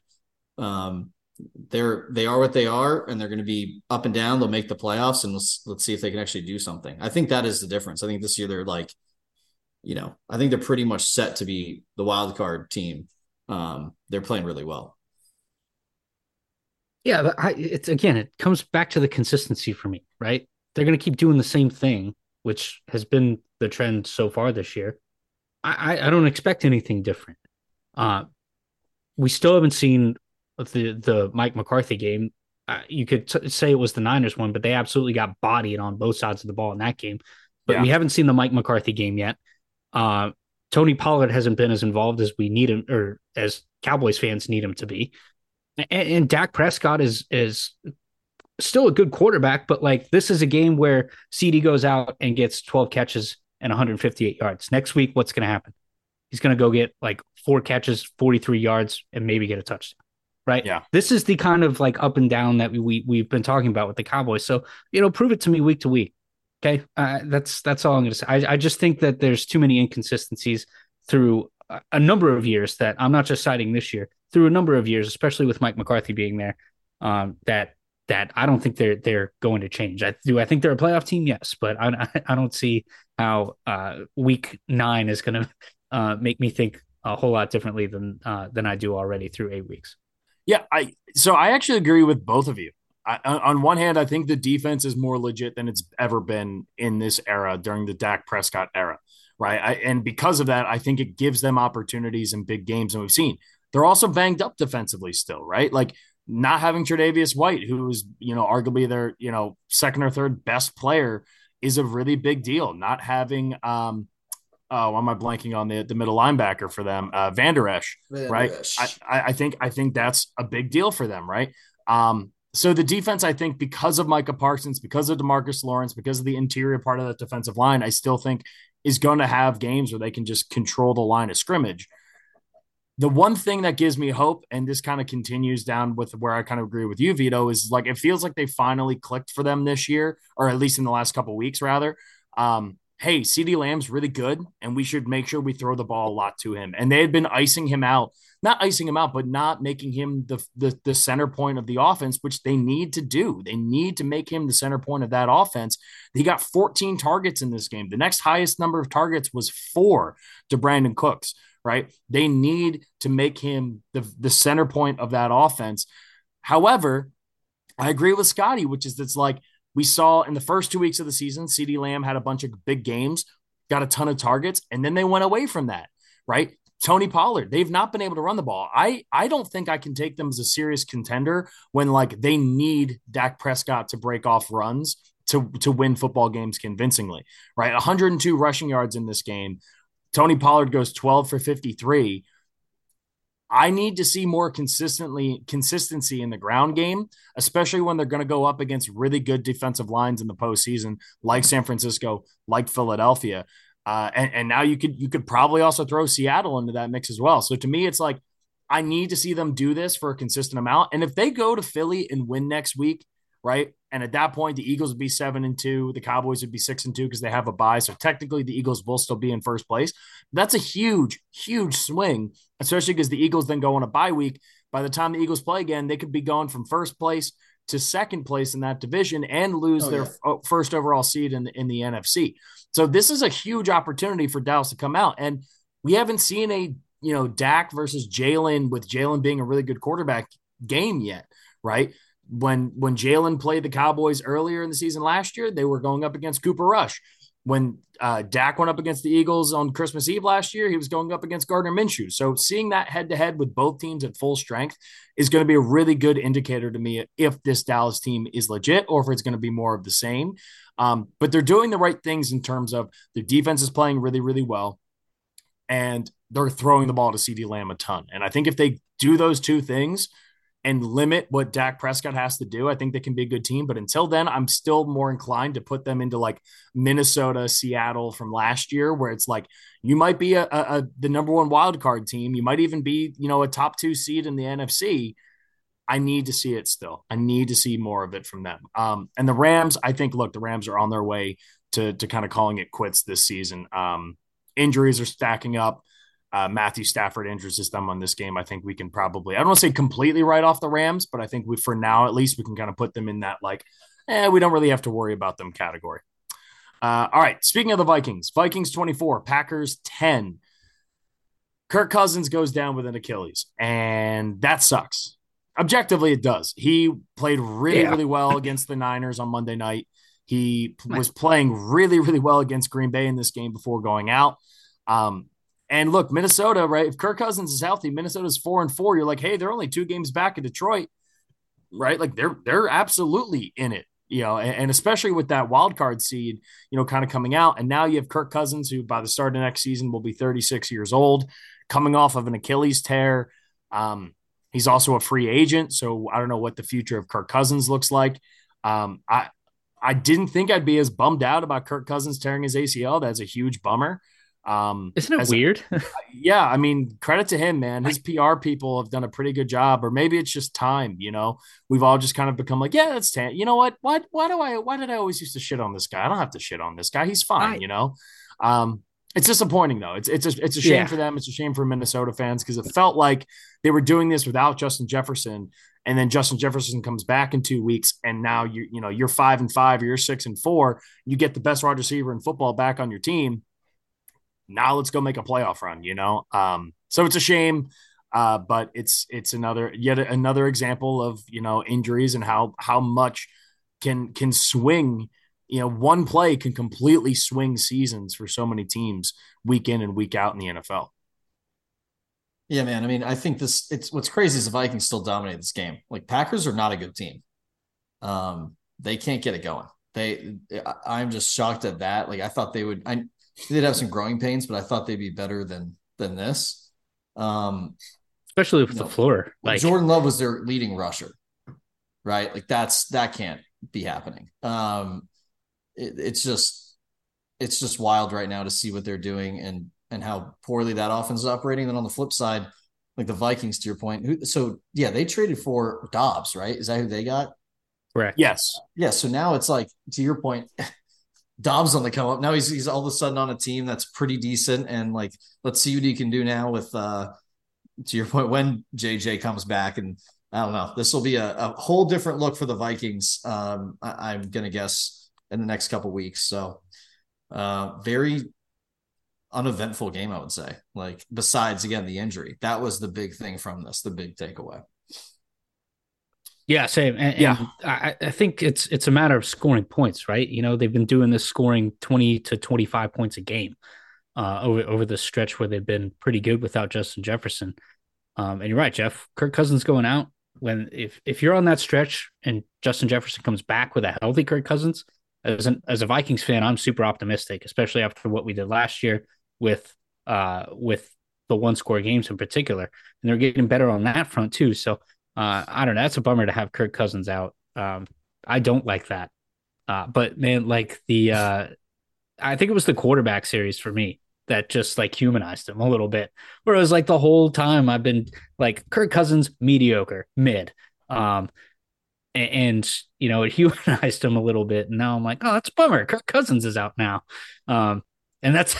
they are what they are, and they're going to be up and down. They'll make the playoffs, and let's see if they can actually do something. I think that is the difference. I think this year they're like, you know, I think they're pretty much set to be the wild card team. They're playing really well. Yeah. But it comes back to the consistency for me, right? They're going to keep doing the same thing, which has been the trend so far this year. I don't expect anything different. We still haven't seen the Mike McCarthy game. You could say it was the Niners one, but they absolutely got bodied on both sides of the ball in that game. But yeah, we haven't seen the Mike McCarthy game yet. Tony Pollard hasn't been as involved as we need him, or as Cowboys fans need him to be. And Dak Prescott is still a good quarterback, but like, this is a game where CeeDee goes out and gets 12 catches and 158 yards. Next week, what's going to happen? He's going to go get like 4 catches, 43 yards, and maybe get a touchdown, right? Yeah. This is the kind of like up and down that we've been talking about with the Cowboys. So, you know, prove it to me week to week. Okay. That's all I'm going to say. I just think that there's too many inconsistencies through a number of years that I'm not just citing this year, through a number of years, especially with Mike McCarthy being there, that I don't think they're going to change. I think they're a playoff team, yes, but I don't see how week 9 is going to make me think a whole lot differently than I do already through 8 weeks. Yeah, I actually agree with both of you. On one hand, I think the defense is more legit than it's ever been in this era during the Dak Prescott era, right? And because of that, I think it gives them opportunities in big games, and we've seen they're also banged up defensively still, right? Like, not having Tre'Davious White, who's, you know, arguably their, you know, second or third best player, is a really big deal. Not having, am I blanking on the middle linebacker for them, Van Der Esch, right? I think that's a big deal for them, right? So the defense, I think, because of Micah Parsons, because of DeMarcus Lawrence, because of the interior part of that defensive line, I still think is going to have games where they can just control the line of scrimmage. The one thing that gives me hope, and this kind of continues down with where I kind of agree with you, Vito, is like, it feels like they finally clicked for them this year, or at least in the last couple of weeks, rather. Hey, CeeDee Lamb's really good, and we should make sure we throw the ball a lot to him. And they had been not icing him out, but not making him the center point of the offense, which they need to do. They need to make him the center point of that offense. He got 14 targets in this game. The next highest number of targets was 4 to Brandon Cooks. Right? They need to make him the center point of that offense. However, I agree with Scotty, which is, it's like we saw in the first 2 weeks of the season, CeeDee Lamb had a bunch of big games, got a ton of targets, and then they went away from that, right? Tony Pollard, they've not been able to run the ball. I don't think I can take them as a serious contender when, like, they need Dak Prescott to break off runs to win football games convincingly, right? 102 rushing yards in this game. Tony Pollard goes 12 for 53. I need to see more consistency in the ground game, especially when they're going to go up against really good defensive lines in the postseason, like San Francisco, like Philadelphia. And now you could probably also throw Seattle into that mix as well. So to me, it's like, I need to see them do this for a consistent amount. And if they go to Philly and win next week, right? And at that point, the Eagles would be 7-2. The Cowboys would be 6-2 because they have a bye. So technically, the Eagles will still be in first place. That's a huge, huge swing, especially because the Eagles then go on a bye week. By the time the Eagles play again, they could be going from first place to second place in that division and lose first overall seed in the NFC. So this is a huge opportunity for Dallas to come out. And we haven't seen a, you know, Dak versus Jalen, with Jalen being a really good quarterback, game yet, right? When Jalen played the Cowboys earlier in the season last year, they were going up against Cooper Rush. When Dak went up against the Eagles on Christmas Eve last year, he was going up against Gardner Minshew. So seeing that head-to-head with both teams at full strength is going to be a really good indicator to me if this Dallas team is legit or if it's going to be more of the same. But they're doing the right things in terms of their defense is playing really, really well, and they're throwing the ball to CeeDee Lamb a ton. And I think if they do those two things and limit what Dak Prescott has to do, I think they can be a good team. But until then, I'm still more inclined to put them into like Minnesota, Seattle from last year, where it's like you might be the number one wild card team. You might even be, you know, a top two seed in the NFC. I need to see it still. I need to see more of it from them. And the Rams, I think, look, the Rams are on their way to kind of calling it quits this season. Injuries are stacking up. Matthew Stafford injures his thumb on this game. I think we can probably, I don't want to say completely write off the Rams, but I think we, for now, at least we can kind of put them in that, like, we don't really have to worry about them category. All right. Speaking of the Vikings, Vikings 24, Packers 10. Kirk Cousins goes down with an Achilles, and that sucks. Objectively, it does. He played really, really well against the Niners on Monday night. He was playing really, really well against Green Bay in this game before going out. And look, Minnesota, right? If Kirk Cousins is healthy, Minnesota's 4-4. You're like, hey, they're only two games back in Detroit, right? Like they're absolutely in it, you know, and especially with that wild card seed, you know, kind of coming out. And now you have Kirk Cousins, who by the start of next season will be 36 years old, coming off of an Achilles tear. He's also a free agent, so I don't know what the future of Kirk Cousins looks like. I didn't think I'd be as bummed out about Kirk Cousins tearing his ACL. That's a huge bummer. Isn't it weird? Yeah, I mean, credit to him, man. His PR people have done a pretty good job, or maybe it's just time. You know, we've all just kind of become like, yeah, that's you know what? Why did I always used to shit on this guy? I don't have to shit on this guy. He's fine. You know, it's disappointing though. It's a shame for them. It's a shame for Minnesota fans because it felt like they were doing this without Justin Jefferson, and then Justin Jefferson comes back in 2 weeks, and now you know you're 5-5 or you're 6-4. You get the best wide receiver in football back on your team. Now let's go make a playoff run, you know? So it's a shame, but it's yet another example of, you know, injuries and how much can swing, you know, one play can completely swing seasons for so many teams week in and week out in the NFL. Yeah, man. I mean, I think what's crazy is the Vikings still dominate this game. Like Packers are not a good team. They can't get it going. I'm just shocked at that. Like I thought they did have some growing pains, but I thought they'd be better than this. Especially with the floor. Like Jordan Love was their leading rusher, right? Like that can't be happening. It's just wild right now to see what they're doing and how poorly that offense is operating. Then on the flip side, like the Vikings, to your point. They traded for Dobbs, right? Is that who they got? Correct. Yes. Yeah. So now it's like, to your point, Dobbs on the come up. Now he's all of a sudden on a team that's pretty decent. And like, let's see what he can do now with, to your point, when JJ comes back. And I don't know, this will be a whole different look for the Vikings. I'm going to guess in the next couple of weeks. So very uneventful game, I would say, like besides again, the injury, that was the big thing from this, the big takeaway. Yeah, same. I think it's a matter of scoring points, right? You know, they've been doing this scoring 20 to 25 points a game over the stretch where they've been pretty good without Justin Jefferson. And you're right, Jeff. Kirk Cousins going out if you're on that stretch and Justin Jefferson comes back with a healthy Kirk Cousins, as a Vikings fan, I'm super optimistic, especially after what we did last year with the one-score games in particular. And they're getting better on that front too. So. I don't know. That's a bummer to have Kirk Cousins out. I don't like that. But man, like I think it was the quarterback series for me that just like humanized him a little bit, where it was like the whole time I've been like Kirk Cousins, mediocre, mid. And you know, it humanized him a little bit. And now I'm like, oh, that's a bummer. Kirk Cousins is out now. And that's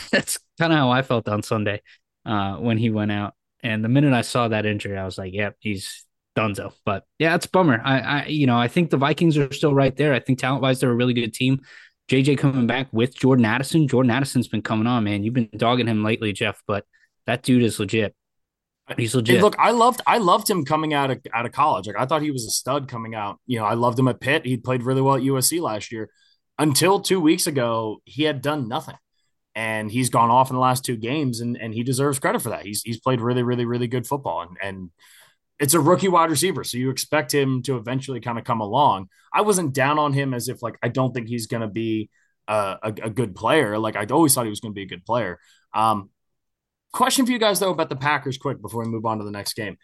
kind of how I felt on Sunday when he went out. And the minute I saw that injury, I was like, yep, he's Dunzo. But yeah, it's a bummer. I think the Vikings are still right there. I think talent-wise, they're a really good team. JJ coming back with Jordan Addison. Jordan Addison's been coming on, man. You've been dogging him lately, Jeff, but that dude is legit. He's legit. Hey, look, I loved him coming out of college. Like I thought he was a stud coming out. You know, I loved him at Pitt. He played really well at USC last year. Until 2 weeks ago, he had done nothing. And he's gone off in the last two games, and he deserves credit for that. He's played really, really, really good football. And it's a rookie wide receiver, so you expect him to eventually kind of come along. I wasn't down on him as if, like, I don't think he's going to be a good player. Like, I always thought he was going to be a good player. Question for you guys, though, about the Packers quick before we move on to the next game.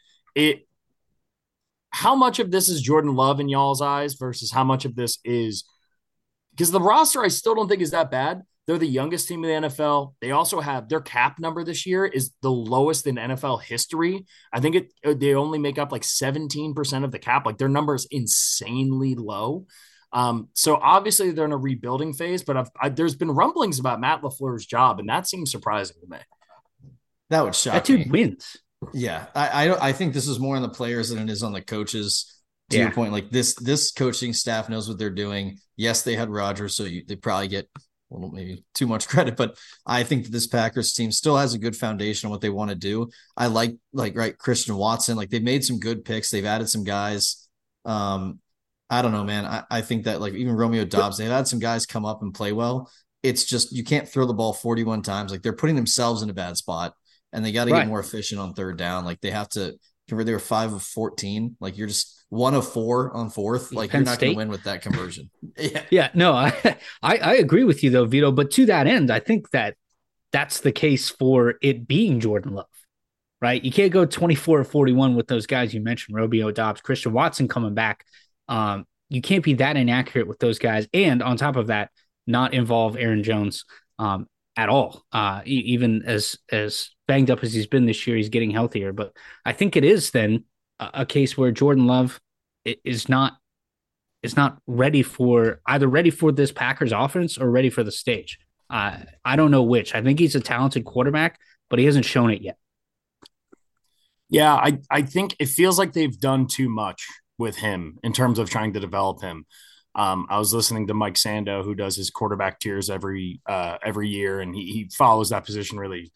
How much of this is Jordan Love in y'all's eyes versus how much of this is – because the roster I still don't think is that bad. They're the youngest team in the NFL. They also have – their cap number this year is the lowest in NFL history. I think they only make up like 17% of the cap. Like, their number is insanely low. So obviously they're in a rebuilding phase, but there's been rumblings about Matt LaFleur's job, and that seems surprising to me. That would shock me. That dude wins. Yeah, I think this is more on the players than it is on the coaches. To your point, like this coaching staff knows what they're doing. Yes, they had Rodgers, so they probably get a little maybe too much credit, but I think that this Packers team still has a good foundation on what they want to do. I like Christian Watson. Like, they've made some good picks. They've added some guys. I don't know, man. I think that, like, even Romeo Doubs, they've had some guys come up and play well. It's just you can't throw the ball 41 times. Like, they're putting themselves in a bad spot. And they got to get more efficient on third down. Like, they have to convert. They were 5 of 14. Like, you're just 1 of 4 on fourth. Like, Penn you're not going to win with that conversion. Yeah. No, I agree with you though, Vito. But to that end, I think that that's the case for it being Jordan Love, right? You can't go 24 or 41 with those guys you mentioned, Romeo Doubs, Christian Watson coming back. You can't be that inaccurate with those guys. And on top of that, not involve Aaron Jones at all. Even as banged up as he's been this year, he's getting healthier. But I think it is then a case where Jordan Love is not ready for this Packers offense or ready for the stage. I don't know which. I think he's a talented quarterback, but he hasn't shown it yet. Yeah, I think it feels like they've done too much with him in terms of trying to develop him. I was listening to Mike Sando, who does his quarterback tiers every year, and he follows that position really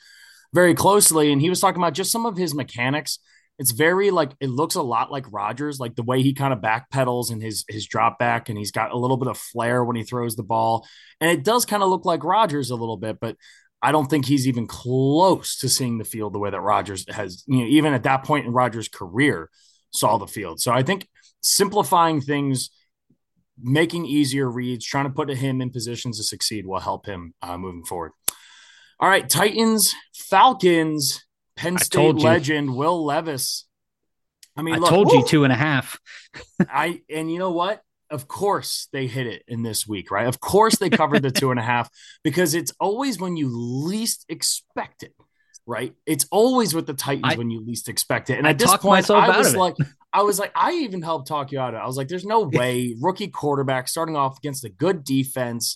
very closely. And he was talking about just some of his mechanics. It's very like, it looks a lot like Rodgers, like the way he kind of backpedals and his drop back. And he's got a little bit of flair when he throws the ball, and it does kind of look like Rodgers a little bit, but I don't think he's even close to seeing the field the way that Rodgers has, you know, even at that point in Rodgers' career saw the field. So I think simplifying things, making easier reads, trying to put him in positions to succeed will help him moving forward. All right, Titans, Falcons, Penn State legend Will Levis. I mean, look, I told you 2.5. And you know what? Of course they hit it in this week, right? Of course they covered the 2.5 because it's always when you least expect it, right? It's always with the Titans when you least expect it. And at this point, I was like, I even helped talk you out of it. I was like, there's no way rookie quarterback starting off against a good defense.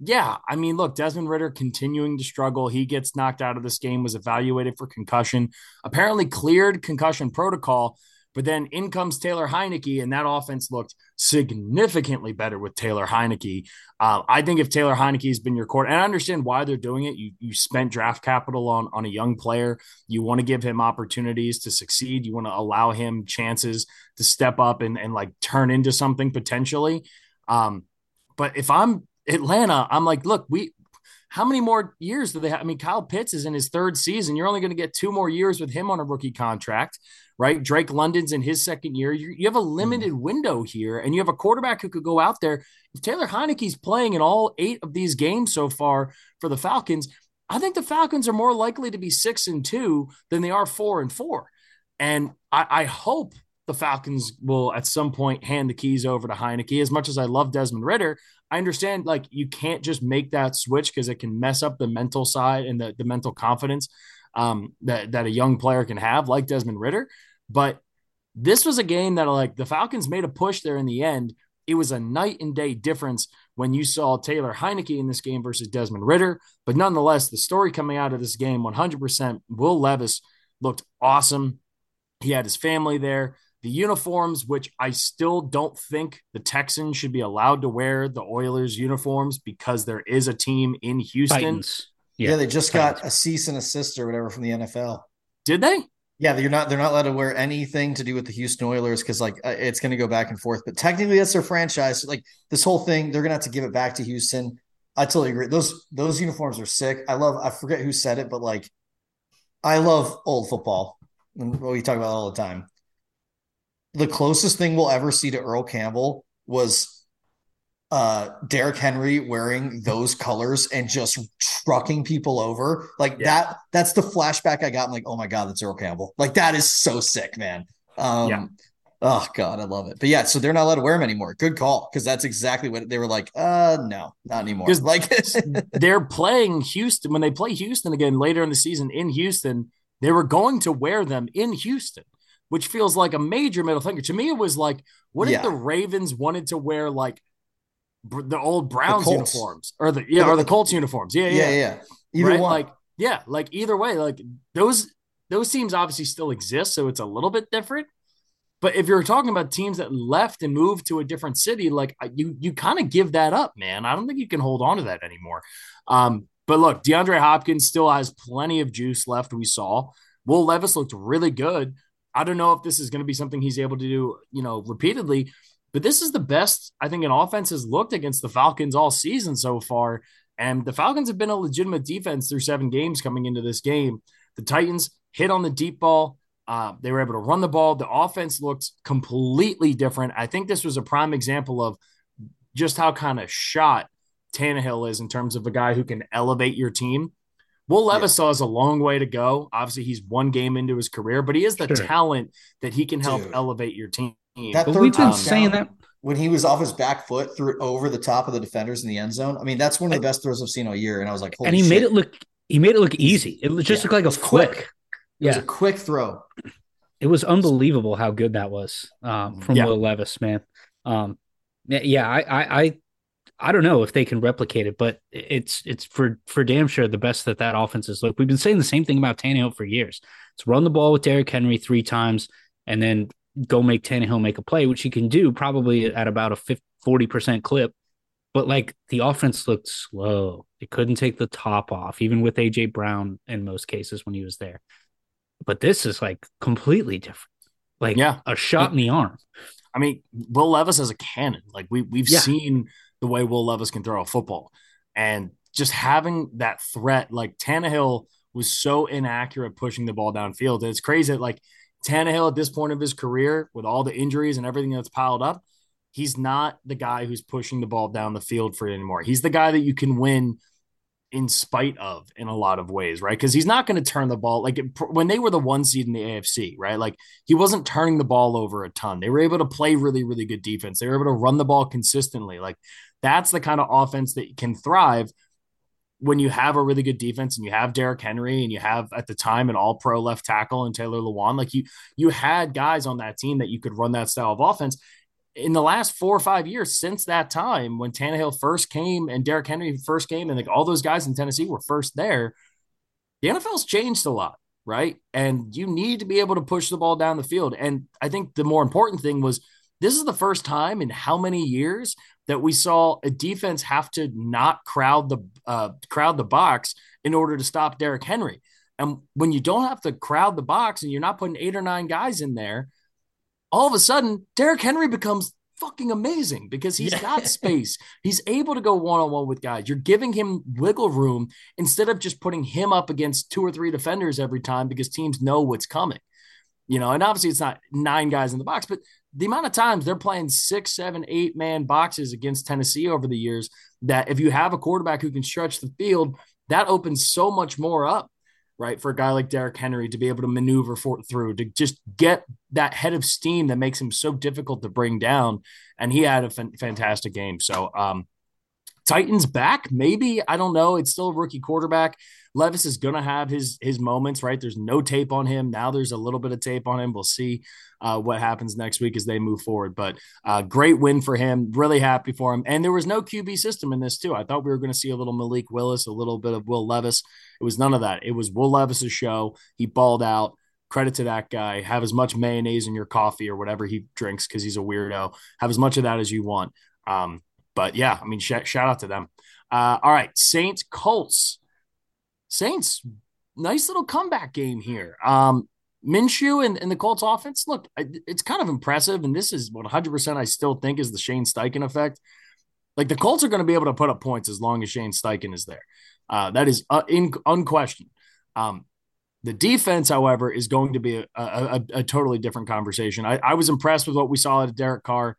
Yeah, I mean, look, Desmond Ridder continuing to struggle. He gets knocked out of this game, was evaluated for concussion, apparently cleared concussion protocol, but then in comes Taylor Heinicke, and that offense looked significantly better with Taylor Heinicke. I think if Taylor Heinicke has been your quarterback, and I understand why they're doing it, you spent draft capital on a young player. You want to give him opportunities to succeed. You want to allow him chances to step up and like turn into something potentially. But if I'm Atlanta, I'm like, look, how many more years do they have? I mean, Kyle Pitts is in his third season. You're only going to get 2 more years with him on a rookie contract, right? Drake London's in his second year. You have a limited window here, and you have a quarterback who could go out there. If Taylor Heineke's playing in all 8 of these games so far for the Falcons, I think the Falcons are more likely to be 6-2 than they are 4-4. And I hope the Falcons will at some point hand the keys over to Heinicke. As much as I love Desmond Ridder, I understand, like, you can't just make that switch because it can mess up the mental side and the mental confidence that a young player can have, like Desmond Ridder. But this was a game that, like, the Falcons made a push there in the end. It was a night and day difference when you saw Taylor Heinicke in this game versus Desmond Ridder. But nonetheless, the story coming out of this game, 100%, Will Levis looked awesome. He had his family there. The uniforms, which I still don't think the Texans should be allowed to wear the Oilers uniforms because there is a team in Houston. Yeah, they just got a cease and assist or whatever from the NFL. Did they? Yeah, they're not allowed to wear anything to do with the Houston Oilers because, like, it's going to go back and forth. But technically, that's their franchise. Like, this whole thing, they're going to have to give it back to Houston. I totally agree. Those uniforms are sick. I forget who said it, but, like, I love old football. we talk about all the time. The closest thing we'll ever see to Earl Campbell was Derrick Henry wearing those colors and just trucking people over. Like that, that's the flashback I got. I'm like, oh my God, that's Earl Campbell. Like that is so sick, man. Oh God, I love it. But yeah, so they're not allowed to wear them anymore. Good call. Cause that's exactly what they were like. No, not anymore. Like they're playing Houston. When they play Houston again later in the season in Houston, they were going to wear them in Houston, which feels like a major middle finger. To me, it was like, what if the Ravens wanted to wear like the old Browns uniforms or the Colts uniforms? Yeah. Either one. Like either way, like those teams obviously still exist. So it's a little bit different. But if you're talking about teams that left and moved to a different city, like you kind of give that up, man. I don't think you can hold on to that anymore. But look, DeAndre Hopkins still has plenty of juice left. We saw Will Levis looked really good. I don't know if this is going to be something he's able to do, repeatedly, but this is the best I think an offense has looked against the Falcons all season so far. And the Falcons have been a legitimate defense through 7 games coming into this game. The Titans hit on the deep ball. They were able to run the ball. The offense looked completely different. I think this was a prime example of just how kind of shot Tannehill is in terms of a guy who can elevate your team. Will Levis has a long way to go. Obviously, he's 1 game into his career, but he is the talent that he can help elevate your team. But we've been saying that when he was off his back foot, threw it over the top of the defenders in the end zone. I mean, that's one of the best throws I've seen all year. And I was like, holy shit. And he made it look easy. It just looked like a quick. It was a quick throw. It was unbelievable how good that was from Will Levis, man. I don't know if they can replicate it, but it's for damn sure the best that offense has looked. We've been saying the same thing about Tannehill for years. It's run the ball with Derrick Henry 3 times and then go make Tannehill make a play, which he can do probably at about a 40% clip. But, like, the offense looked slow. It couldn't take the top off, even with AJ Brown in most cases when he was there. But this is like completely different, like a shot in the arm. I mean, Will Levis is a cannon. Like we've seen the way Will Levis can throw a football, and just having that threat. Like Tannehill was so inaccurate pushing the ball downfield. And it's crazy that like Tannehill at this point of his career, with all the injuries and everything that's piled up, he's not the guy who's pushing the ball down the field for it anymore. He's the guy that you can win in spite of in a lot of ways, right? Because he's not going to turn the ball. Like when they were the 1 seed in the AFC, right? Like he wasn't turning the ball over a ton. They were able to play really, really good defense. They were able to run the ball consistently. Like that's the kind of offense that can thrive when you have a really good defense and you have Derrick Henry and you have at the time an all-pro left tackle and Taylor Lewan. Like you had guys on that team that you could run that style of offense. In the last 4 or 5 years since that time when Tannehill first came and Derrick Henry first came and like all those guys in Tennessee were first there, the NFL's changed a lot, right? And you need to be able to push the ball down the field. And I think the more important thing was this is the first time in how many years that we saw a defense have to not crowd the box in order to stop Derrick Henry. And when you don't have to crowd the box and you're not putting 8 or 9 guys in there, all of a sudden, Derrick Henry becomes fucking amazing because he's got space. He's able to go one-on-one with guys. You're giving him wiggle room instead of just putting him up against 2 or 3 defenders every time because teams know what's coming. And obviously it's not 9 guys in the box, but the amount of times they're playing 6, 7, 8 man boxes against Tennessee over the years that if you have a quarterback who can stretch the field, that opens so much more up, right, for a guy like Derrick Henry to be able to maneuver through, to just get that head of steam that makes him so difficult to bring down. And he had a fantastic game. So Titans back, maybe, I don't know. It's still a rookie quarterback. Levis is going to have his moments, right? There's no tape on him. Now there's a little bit of tape on him. We'll see what happens next week as they move forward. But great win for him. Really happy for him. And there was no QB system in this too. I thought we were going to see a little Malik Willis, a little bit of Will Levis. It was none of that. It was Will Levis's show. He balled out. Credit to that guy. Have as much mayonnaise in your coffee or whatever he drinks because he's a weirdo. Have as much of that as you want. But yeah, I mean, shout out to them. All right, Saints, Colts. Saints, nice little comeback game here. Minshew and the Colts offense, look, it's kind of impressive, and this is 100% I still think is the Shane Steichen effect. Like the Colts are going to be able to put up points as long as Shane Steichen is there. That is unquestioned. The defense, however, is going to be a totally different conversation. I was impressed with what we saw at Derek Carr.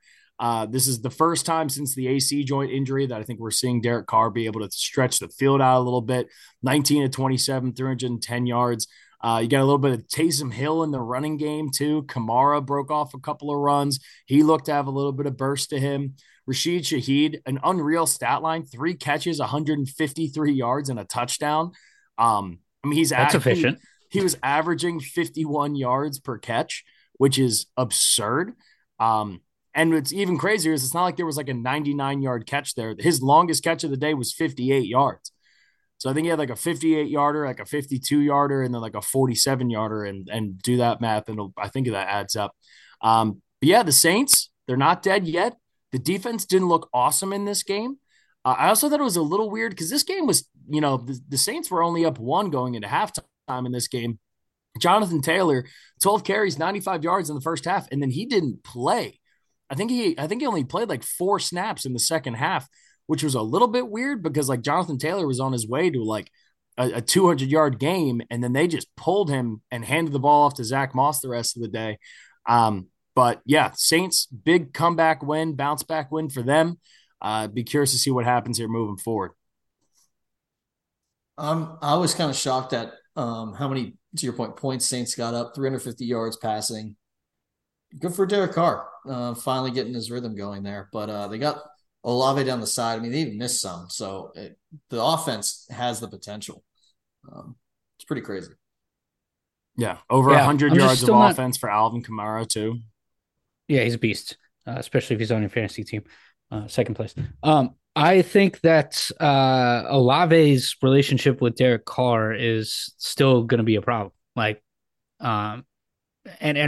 This is the first time since the AC joint injury that I think we're seeing Derek Carr be able to stretch the field out a little bit. 19 of 27, 310 yards. You got a little bit of Taysom Hill in the running game too. Kamara broke off a couple of runs. He looked to have a little bit of burst to him. Rashid Shaheed, an unreal stat line, 3 catches, 153 yards and a touchdown. I mean, that's efficient. He was averaging 51 yards per catch, which is absurd. And what's even crazier is it's not like there was like a 99-yard catch there. His longest catch of the day was 58 yards. So I think he had like a 58-yarder, like a 52-yarder, and then like a 47-yarder, and do that math, and I think that adds up. But yeah, the Saints, they're not dead yet. The defense didn't look awesome in this game. I also thought it was a little weird because this game was, you know, the Saints were only up 1 going into halftime in this game. Jonathan Taylor, 12 carries, 95 yards in the first half, and then he didn't play. I think he only played like 4 snaps in the second half, which was a little bit weird because like Jonathan Taylor was on his way to like a 200-yard game. And then they just pulled him and handed the ball off to Zach Moss the rest of the day. But yeah, Saints, big comeback win, bounce back win for them. Be curious to see what happens here moving forward. I was kind of shocked at how many, to your point, points Saints got up, 350 yards passing. Good for Derek Carr, finally getting his rhythm going there. But they got Olave down the side. I mean, they even missed some. So the offense has the potential. It's pretty crazy. Yeah, over 100 yards of offense for Alvin Kamara, too. Yeah, he's a beast, especially if he's on your fantasy team. Second place. I think that Olave's relationship with Derek Carr is still going to be a problem. Like, and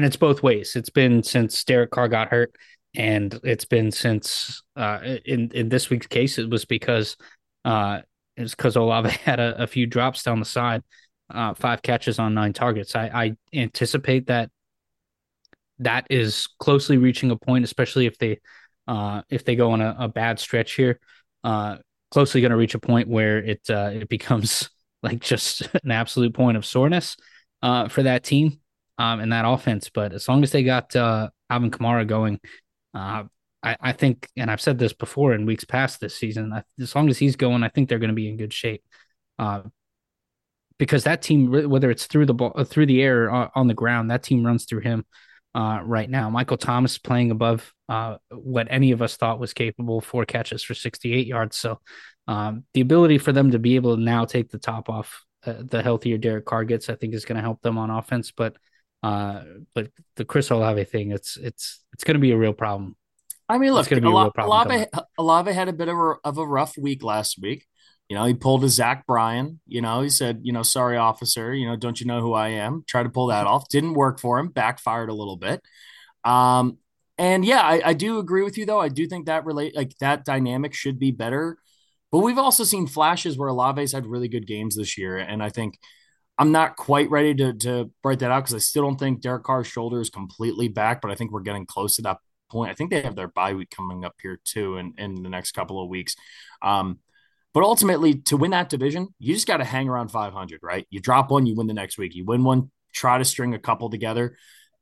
it's both ways. It's been since Derek Carr got hurt. And it's been since in this week's case, it was because Olave had a few drops down the side, 5 catches on 9 targets. I anticipate that is closely reaching a point, especially if they go on a bad stretch here, closely going to reach a point where it becomes like just an absolute point of soreness for that team and that offense. But as long as they got Alvin Kamara going. I think, and I've said this before in weeks past this season, as long as he's going, I think they're going to be in good shape because that team, whether it's through the ball, through the air, or on the ground, that team runs through him right now. Michael Thomas playing above what any of us thought was capable, 4 catches for 68 yards. So the ability for them to be able to now take the top off the healthier Derek Carr gets, I think is going to help them on offense. But the Chris Olave thing, it's going to be a real problem. I mean, look, Olave had a bit of a rough week last week. You know, he pulled a Zach Bryan. You know, he said, you know, sorry, officer, you know, don't you know who I am? Tried to pull that off. Didn't work for him. Backfired a little bit. And yeah, I do agree with you, though. I do think that dynamic should be better. But we've also seen flashes where Olave's had really good games this year. And I think I'm not quite ready to write that out because I still don't think Derek Carr's shoulder is completely back, but I think we're getting close to that point. I think they have their bye week coming up here too in the next couple of weeks. But ultimately, to win that division, you just got to hang around 500, right? You drop one, you win the next week. You win one, try to string a couple together.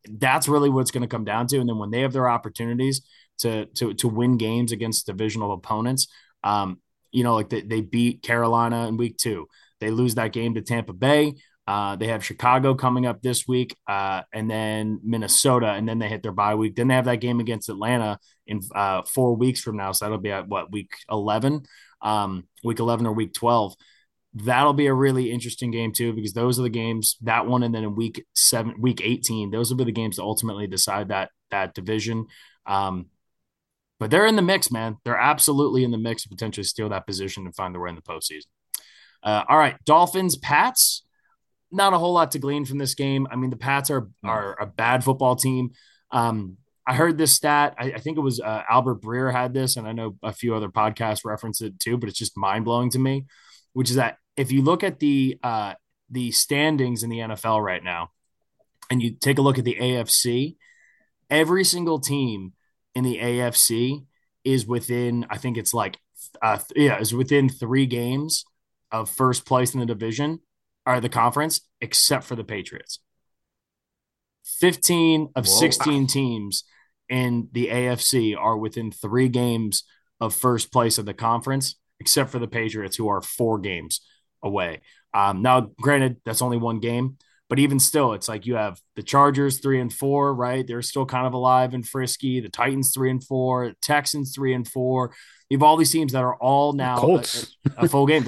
That's really what it's going to come down to. And then when they have their opportunities to win games against divisional opponents, you know, like they beat Carolina in week 2. They lose that game to Tampa Bay. They have Chicago coming up this week and then Minnesota, and then they hit their bye week. Then they have that game against Atlanta in 4 weeks from now. So that'll be at what, week 11 or week 12. That'll be a really interesting game too, because those are the games, that one, and then in week 18, those will be the games to ultimately decide that division. But they're in the mix, man. They're absolutely in the mix to potentially steal that position and find their way in the postseason. All right, Dolphins, Pats. Not a whole lot to glean from this game. I mean, the Pats are a bad football team. I heard this stat. I think it was Albert Breer had this, and I know a few other podcasts referenced it too, but it's just mind-blowing to me, which is that if you look at the standings in the NFL right now and you take a look at the AFC, every single team in the AFC is within, I think it's like, is within 3 games of first place in the division, or the conference, except for the Patriots. 15 of 16 teams in the AFC are within 3 games of first place of the conference, except for the Patriots, who are 4 games away. Now, granted, that's only 1 game, but even still, it's like you have the Chargers 3-4, right? They're still kind of alive and frisky. The Titans 3-4, the Texans 3-4. You have all these teams that are all now a full game.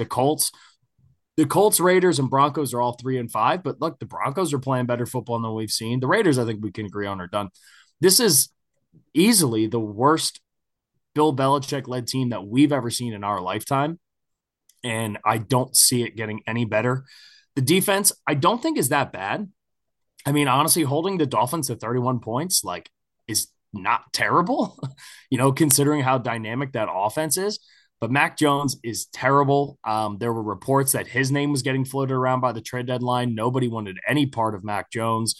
The Colts, Raiders, and Broncos are all 3-5. But look, the Broncos are playing better football than we've seen. The Raiders, I think we can agree on, are done. This is easily the worst Bill Belichick-led team that we've ever seen in our lifetime, and I don't see it getting any better. The defense, I don't think, is that bad. I mean, honestly, holding the Dolphins to 31 points, like, is not terrible, you know, considering how dynamic that offense is. But Mac Jones is terrible. There were reports that his name was getting floated around by the trade deadline. Nobody wanted any part of Mac Jones.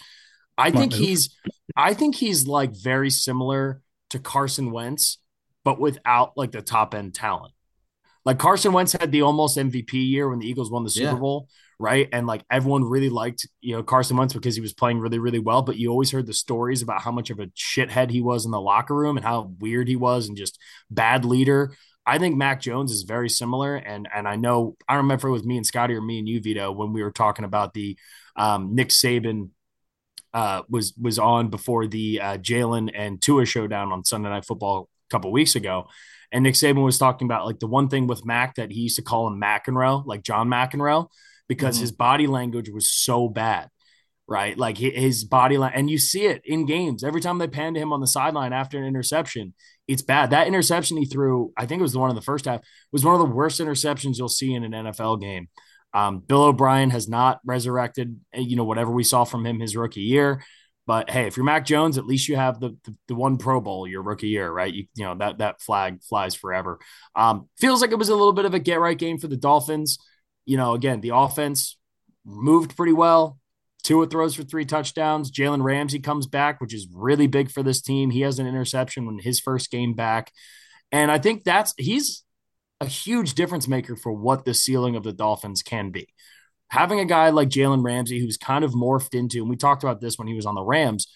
I think he's like very similar to Carson Wentz, but without like the top end talent. Like Carson Wentz had the almost MVP year when the Eagles won the Super Bowl, right? And like everyone really liked, you know, Carson Wentz because he was playing really, really well. But you always heard the stories about how much of a shithead he was in the locker room and how weird he was and just bad leader. I think Mac Jones is very similar, and I know – I remember it was me and Scotty or me and you, Vito, when we were talking about the Nick Saban was on before the Jalen and Tua showdown on Sunday Night Football a couple weeks ago. And Nick Saban was talking about, like, the one thing with Mac that he used to call him McEnroe, like John McEnroe, because his body language was so bad, right? Like his body – and you see it in games. Every time they panned him on the sideline after an interception – it's bad. That interception he threw, I think it was the one in the first half, was one of the worst interceptions you'll see in an NFL game. Bill O'Brien has not resurrected, you know, whatever we saw from him his rookie year. But, hey, if you're Mac Jones, at least you have the one Pro Bowl your rookie year, right? You know, that flag flies forever. Feels like it was a little bit of a get-right game for the Dolphins. You know, again, the offense moved pretty well. Tua throws for 3 touchdowns. Jalen Ramsey comes back, which is really big for this team. He has an interception when his first game back. And I think he's a huge difference maker for what the ceiling of the Dolphins can be. Having a guy like Jalen Ramsey, who's kind of morphed into, and we talked about this when he was on the Rams,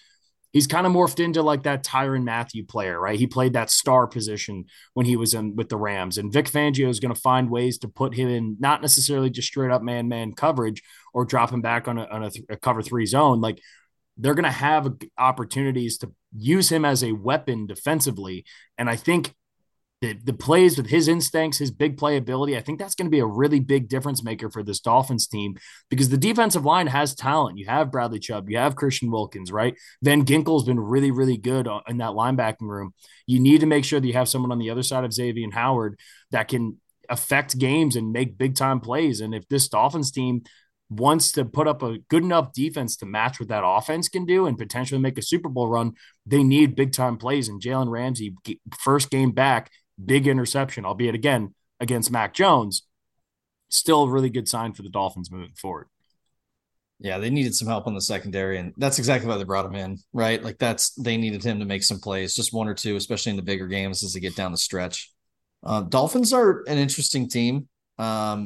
he's kind of morphed into like that Tyrann Mathieu player, right? He played that star position when he was in with the Rams, and Vic Fangio is going to find ways to put him in, not necessarily just straight up man coverage or drop him back on a cover 3 zone. Like they're going to have opportunities to use him as a weapon defensively. And I think the plays with his instincts, his big playability, I think that's going to be a really big difference maker for this Dolphins team because the defensive line has talent. You have Bradley Chubb, you have Christian Wilkins, right? Van Ginkel's been really, really good in that linebacking room. You need to make sure that you have someone on the other side of Xavier Howard that can affect games and make big-time plays. And if this Dolphins team wants to put up a good enough defense to match what that offense can do and potentially make a Super Bowl run, they need big-time plays. And Jalen Ramsey, first game back, big interception, albeit again against Mac Jones, still a really good sign for the Dolphins moving forward. Yeah, they needed some help on the secondary, and that's exactly why they brought him in, right? Like they needed him to make some plays, just 1 or 2, especially in the bigger games as they get down the stretch. Dolphins are an interesting team. I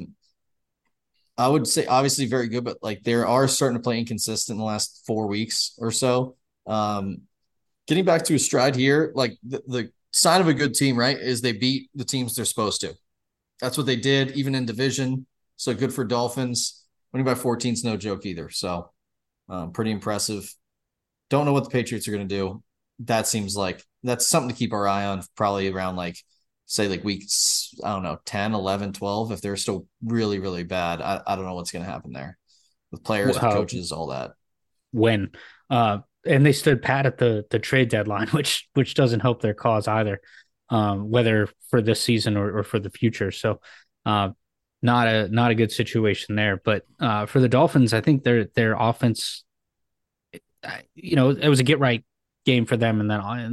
would say obviously very good, but like they are starting to play inconsistent in the last 4 weeks or so. Getting back to a stride here, like the sign of a good team, right, is they beat the teams they're supposed to. That's what they did, even in division. So good for Dolphins. Winning by 14 is no joke either. So pretty impressive. Don't know what the Patriots are going to do. That seems like that's something to keep our eye on probably around like, say like weeks, I don't know, 10, 11, 12. If they're still really, really bad, I don't know what's going to happen there with players, with coaches, all that. When, and they stood pat at the trade deadline, which doesn't help their cause either, whether for this season or for the future. So not a good situation there. But for the Dolphins, I think their offense, you know, it was a get right game for them in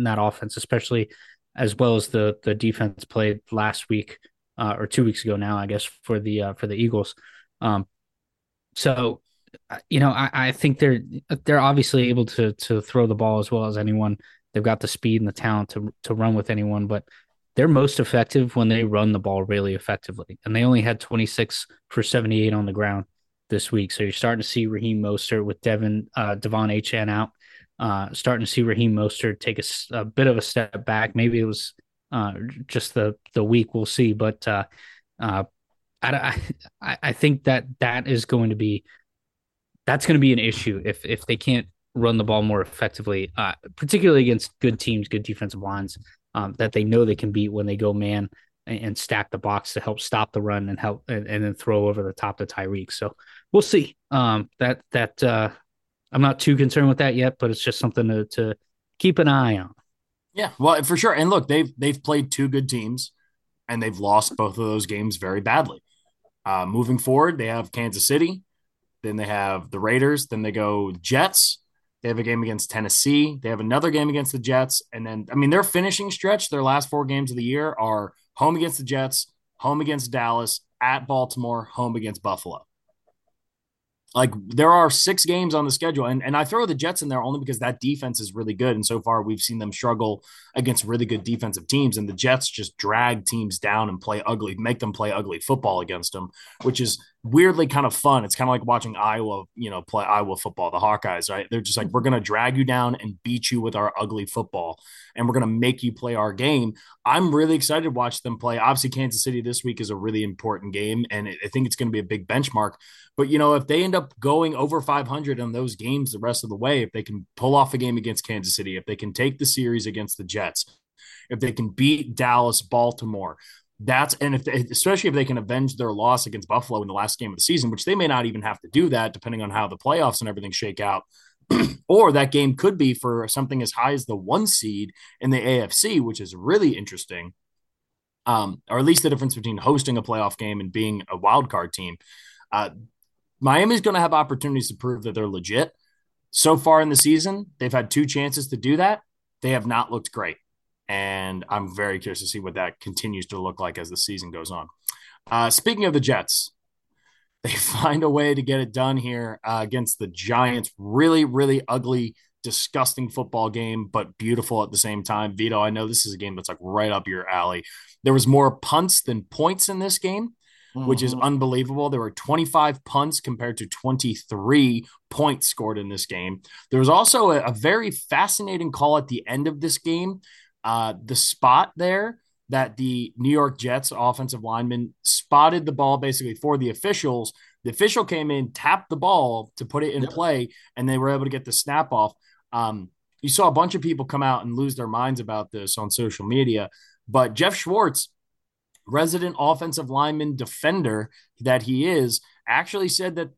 that offense, especially as well as the defense played last week or 2 weeks ago now, I guess, for the Eagles. So. You know, I think they're obviously able to throw the ball as well as anyone. They've got the speed and the talent to run with anyone, but they're most effective when they run the ball really effectively. And they only had 26 for 78 on the ground this week. So you're starting to see Raheem Mostert with Devon Achane out. Starting to see Raheem Mostert take a bit of a step back. Maybe it was just the week. We'll see. But I think that is going to be – that's going to be an issue if they can't run the ball more effectively, particularly against good teams, good defensive lines that they know they can beat when they go man and stack the box to help stop the run and help and then throw over the top to Tyreek. So we'll see. I'm not too concerned with that yet, but it's just something to keep an eye on. Yeah, well, for sure. And look, they've played two good teams, and they've lost both of those games very badly. Moving forward, they have Kansas City, then they have the Raiders, then they go Jets. They have a game against Tennessee. They have another game against the Jets. And then, I mean, their finishing stretch, their last four games of the year are home against the Jets, home against Dallas, at Baltimore, home against Buffalo. Like, there are six games on the schedule, and I throw the Jets in there only because that defense is really good, and so far we've seen them struggle against really good defensive teams, and the Jets just drag teams down and make them play ugly football against them, which is weirdly kind of fun. It's kind of like watching Iowa, play Iowa football, the Hawkeyes, right? They're just like, we're going to drag you down and beat you with our ugly football, and we're going to make you play our game. I'm really excited to watch them play. Obviously, Kansas City this week is a really important game, and I think it's going to be a big benchmark. But, if they end up going over 500 on those games the rest of the way, if they can pull off a game against Kansas City, if they can take the series against the Jets, if they can beat Dallas, Baltimore, especially if they can avenge their loss against Buffalo in the last game of the season, which they may not even have to do that depending on how the playoffs and everything shake out. Or that game could be for something as high as the 1 seed in the AFC, which is really interesting. Or at least the difference between hosting a playoff game and being a wild card team. Miami's going to have opportunities to prove that they're legit. So far in the season, they've had 2 chances to do that. They have not looked great. And I'm very curious to see what that continues to look like as the season goes on. Speaking of the Jets, they find a way to get it done here against the Giants. Really, really ugly, disgusting football game, but beautiful at the same time. Vito, I know this is a game that's like right up your alley. There was more punts than points in this game, which is unbelievable. There were 25 punts compared to 23 points scored in this game. There was also a very fascinating call at the end of this game. The spot there that the New York Jets offensive lineman spotted the ball basically for the officials. The official came in, tapped the ball to put it in play, and they were able to get the snap off. You saw a bunch of people come out and lose their minds about this on social media, but Jeff Schwartz, resident offensive lineman defender that he is, actually said that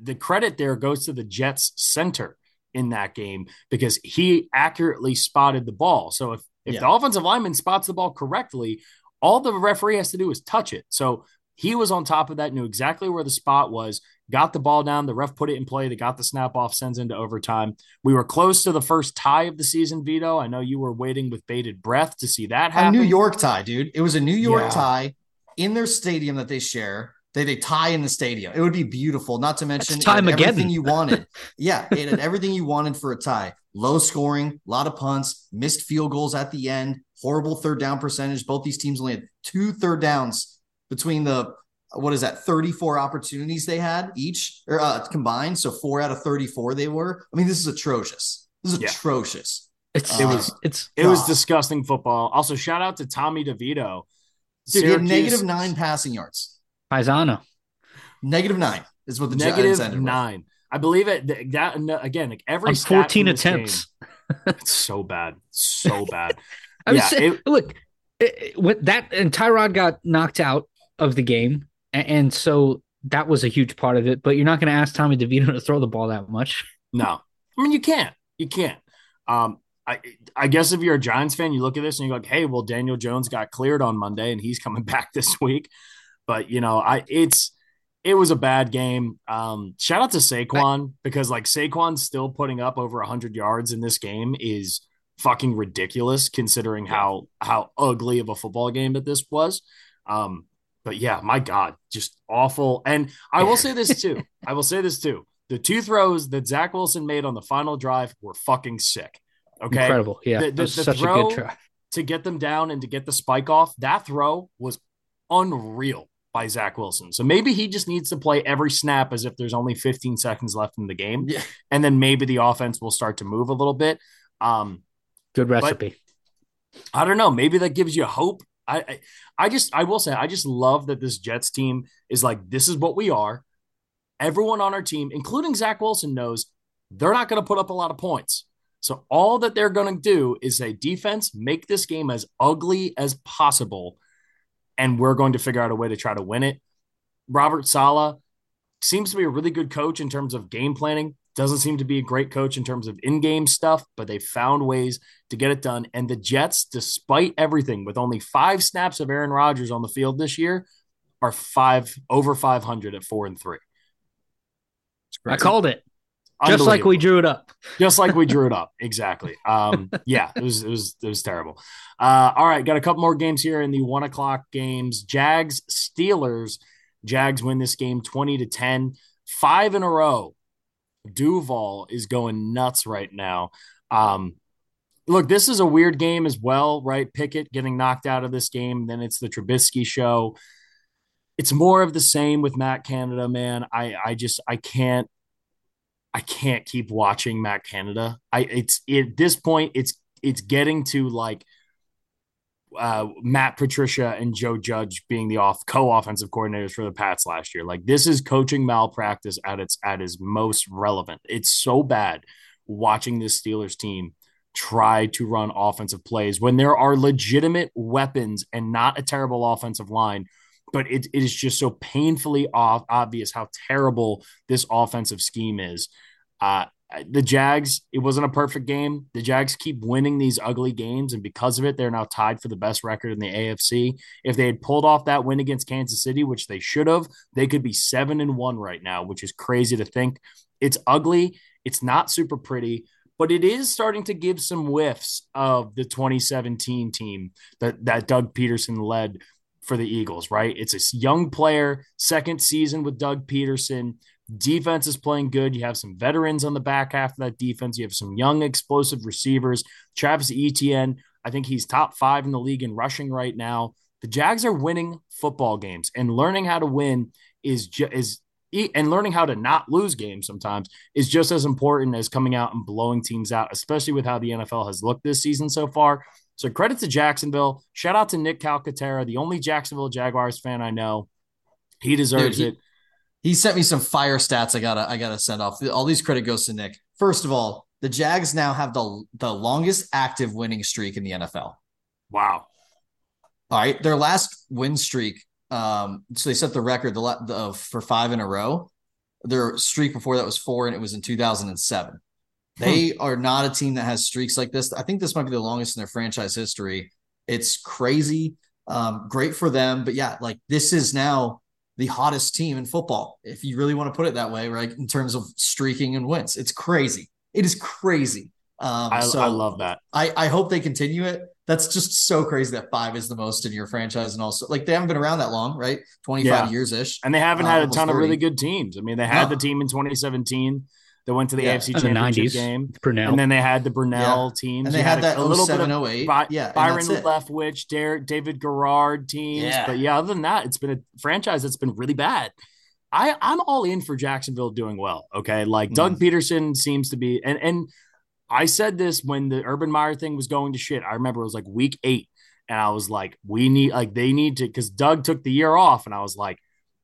the credit there goes to the Jets center in that game because he accurately spotted the ball. So if the offensive lineman spots the ball correctly, all the referee has to do is touch it. So he was on top of that, knew exactly where the spot was, got the ball down. The ref put it in play. They got the snap off, sends into overtime. We were close to the first tie of the season, Vito. I know you were waiting with bated breath to see that happen. A New York tie, dude. It was a New York tie in their stadium that they share. They tie in the stadium. It would be beautiful. Not to mention everything you wanted. Yeah, it had everything you wanted for a tie. Low scoring, a lot of punts, missed field goals at the end, horrible third down percentage. Both these teams only had 2 third downs between 34 opportunities they had each combined. So 4 out of 34 they were. I mean, this is atrocious. Atrocious. It was disgusting football. Also, shout out to Tommy DeVito. Dude, he had -9 passing yards. Paisano. -9 is what the Giants ended with. -9. I believe it. That again, like every 14 attempts. It's so bad. And Tyrod got knocked out of the game. And so that was a huge part of it, but you're not going to ask Tommy DeVito to throw the ball that much. No, I mean, you can't. I guess if you're a Giants fan, you look at this and you're like, hey, well, Daniel Jones got cleared on Monday and he's coming back this week. But, it was a bad game. Shout out to Saquon, because Saquon still putting up over 100 yards in this game is fucking ridiculous considering how ugly of a football game that this was. But yeah, my God, just awful. And I will say this too. The 2 throws that Zach Wilson made on the final drive were fucking sick. Okay. Incredible. Yeah. That was such a good try to get them down and to get the spike off. That throw was unreal. by Zach Wilson. So maybe he just needs to play every snap as if there's only 15 seconds left in the game. Yeah. And then maybe the offense will start to move a little bit. Good recipe. I don't know. Maybe that gives you hope. I will say, I just love that this Jets team is like, this is what we are. Everyone on our team, including Zach Wilson, knows they're not going to put up a lot of points. So all that they're going to do is say, defense, make this game as ugly as possible, and we're going to figure out a way to try to win it. Robert Saleh seems to be a really good coach in terms of game planning. Doesn't seem to be a great coach in terms of in-game stuff, but they found ways to get it done. And the Jets, despite everything, with only 5 snaps of Aaron Rodgers on the field this year, are over 500 at 4-3. I called it. Just like we drew it up. Just like we drew it up. Exactly. Yeah, it was terrible. All right, got a couple more games here in the 1:00 games. Jags, Steelers. Jags win this game 20-10. 5 in a row. Duval is going nuts right now. Look, this is a weird game as well, right? Pickett getting knocked out of this game. Then it's the Trubisky show. It's more of the same with Matt Canada, man. I can't keep watching Matt Canada. At this point, it's getting to like Matt Patricia and Joe Judge being the co-offensive coordinators for the Pats last year. Like, this is coaching malpractice at its most relevant. It's so bad watching this Steelers team try to run offensive plays when there are legitimate weapons and not a terrible offensive line. But it is just so painfully obvious how terrible this offensive scheme is. The Jags, it wasn't a perfect game. The Jags keep winning these ugly games, and because of it, they're now tied for the best record in the AFC. If they had pulled off that win against Kansas City, which they should have, they could be 7-1 right now, which is crazy to think. It's ugly. It's not super pretty. But it is starting to give some whiffs of the 2017 team that Doug Peterson led for the Eagles, right? It's a young player, second season with Doug Peterson. Defense is playing good. You have some veterans on the back half of that defense. You have some young, explosive receivers. Travis Etienne, I think he's top 5 in the league in rushing right now. The Jags are winning football games, and learning how to win and learning how to not lose games sometimes is just as important as coming out and blowing teams out, especially with how the NFL has looked this season so far. So credit to Jacksonville. Shout out to Nick Calcaterra, the only Jacksonville Jaguars fan I know. He deserves it. He sent me some fire stats I gotta send off. All these credit goes to Nick. First of all, the Jags now have the longest active winning streak in the NFL. Wow. All right. Their last win streak, so they set the record for 5 in a row. Their streak before that was 4, and it was in 2007. They are not a team that has streaks like this. I think this might be the longest in their franchise history. It's crazy. Great for them. But yeah, like, this is now the hottest team in football, if you really want to put it that way, right? In terms of streaking and wins. It's crazy. It is crazy. I love that. I hope they continue it. That's just so crazy that 5 is the most in your franchise. And also, like, they haven't been around that long, right? 25 years-ish. And they haven't had a ton 30. Of really good teams. I mean, they had the team in 2017. They went to the AFC Championship game. Brunel. And then they had the Brunel team. And they had that a little bit of 08. Byron Leftwich, David Garrard teams. Yeah. But yeah, other than that, it's been a franchise that's been really bad. I'm all in for Jacksonville doing well, okay? Like, Doug Peterson seems to be – and I said this when the Urban Meyer thing was going to shit. I remember it was like week 8, and I was like, they need to – because Doug took the year off, and I was like,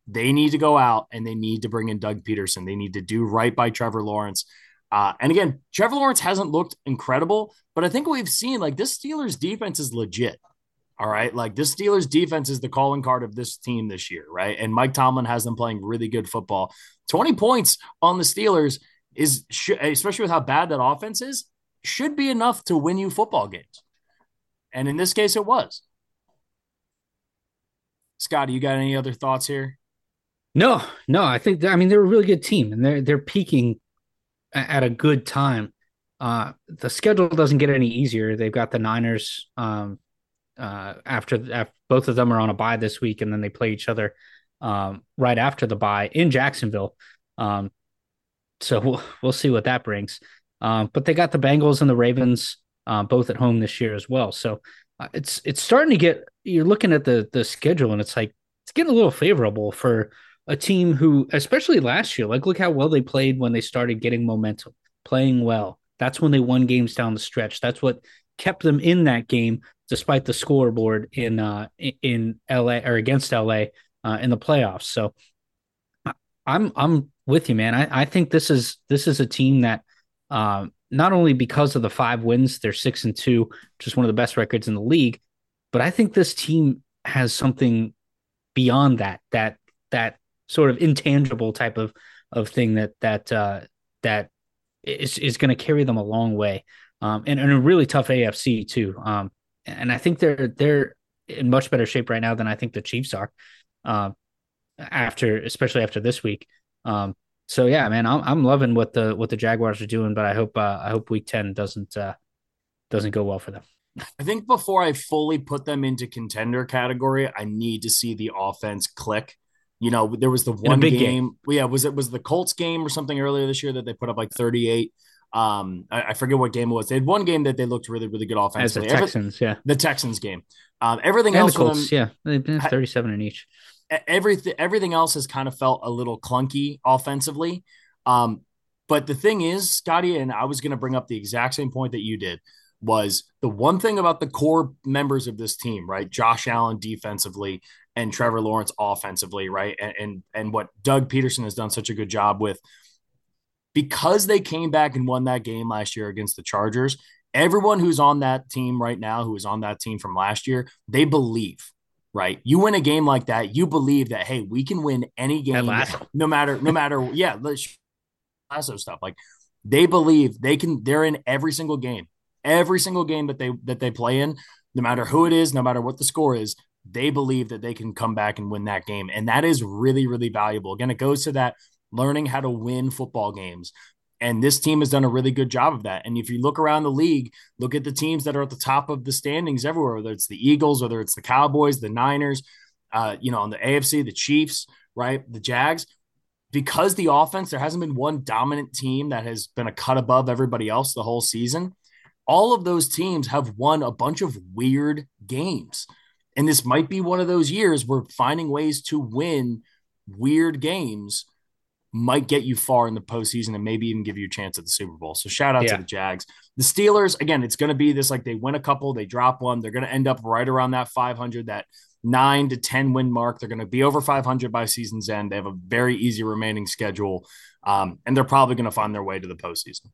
they need to go out and they need to bring in Doug Peterson. They need to do right by Trevor Lawrence. And again, Trevor Lawrence hasn't looked incredible, but I think we've seen, like, this Steelers defense is legit. All right. Like, this Steelers defense is the calling card of this team this year. Right. And Mike Tomlin has them playing really good football. 20 points on the Steelers is, especially with how bad that offense is, should be enough to win you football games. And in this case, it was. Scotty, you got any other thoughts here? No, I think they're a really good team, and they're peaking at a good time. The schedule doesn't get any easier. They've got the Niners after both of them are on a bye this week, and then they play each other right after the bye in Jacksonville. So we'll see what that brings. But they got the Bengals and the Ravens both at home this year as well. So it's starting to get. You're looking at the schedule, and it's like, getting a little favorable for a team who, especially last year, like look how well they played when they started getting momentum, playing well. That's when they won games down the stretch. That's what kept them in that game, despite the scoreboard in LA or against LA in the playoffs. So I'm with you, man. I think this is a team that not only because of the 5 wins, they're 6-2, which is one of the best records in the league, but I think this team has something beyond that sort of intangible type of thing that is going to carry them a long way. And a really tough AFC too. And I think they're in much better shape right now than I think the Chiefs are. Especially after this week. So yeah, man, I'm loving what the Jaguars are doing, but I hope week 10 doesn't go well for them. I think before I fully put them into contender category, I need to see the offense click. You know, there was the one game. Yeah, was it the Colts game or something earlier this year that they put up like 38? I forget what game it was. They had one game that they looked really, really good offensively. The Texans game. Everything and else, the Colts, for them, yeah, they've been 37 in each. Everything else has kind of felt a little clunky offensively. But the thing is, Scotty, and I was going to bring up the exact same point that you did, was the one thing about the core members of this team, right? Josh Allen defensively and Trevor Lawrence offensively, right? And what Doug Peterson has done such a good job with. Because they came back and won that game last year against the Chargers, everyone who's on that team right now, who was on that team from last year, they believe, right? You win a game like that, you believe that, hey, we can win any game, no matter, yeah, lasso stuff. Like they believe they're in every single game that they play in, no matter who it is, no matter what the score is, they believe that they can come back and win that game. And that is really, really valuable. Again, it goes to that, learning how to win football games. And this team has done a really good job of that. And if you look around the league, look at the teams that are at the top of the standings everywhere, whether it's the Eagles, whether it's the Cowboys, the Niners, on the AFC, the Chiefs, right, the Jags. Because the offense, there hasn't been one dominant team that has been a cut above everybody else the whole season. All of those teams have won a bunch of weird games. And this might be one of those years where finding ways to win weird games might get you far in the postseason and maybe even give you a chance at the Super Bowl. So shout out to the Jags. The Steelers, again, it's going to be this, like they win a couple, they drop one. They're going to end up right around that 500, that 9 to 10 win mark. They're going to be over 500 by season's end. They have a very easy remaining schedule. And they're probably going to find their way to the postseason.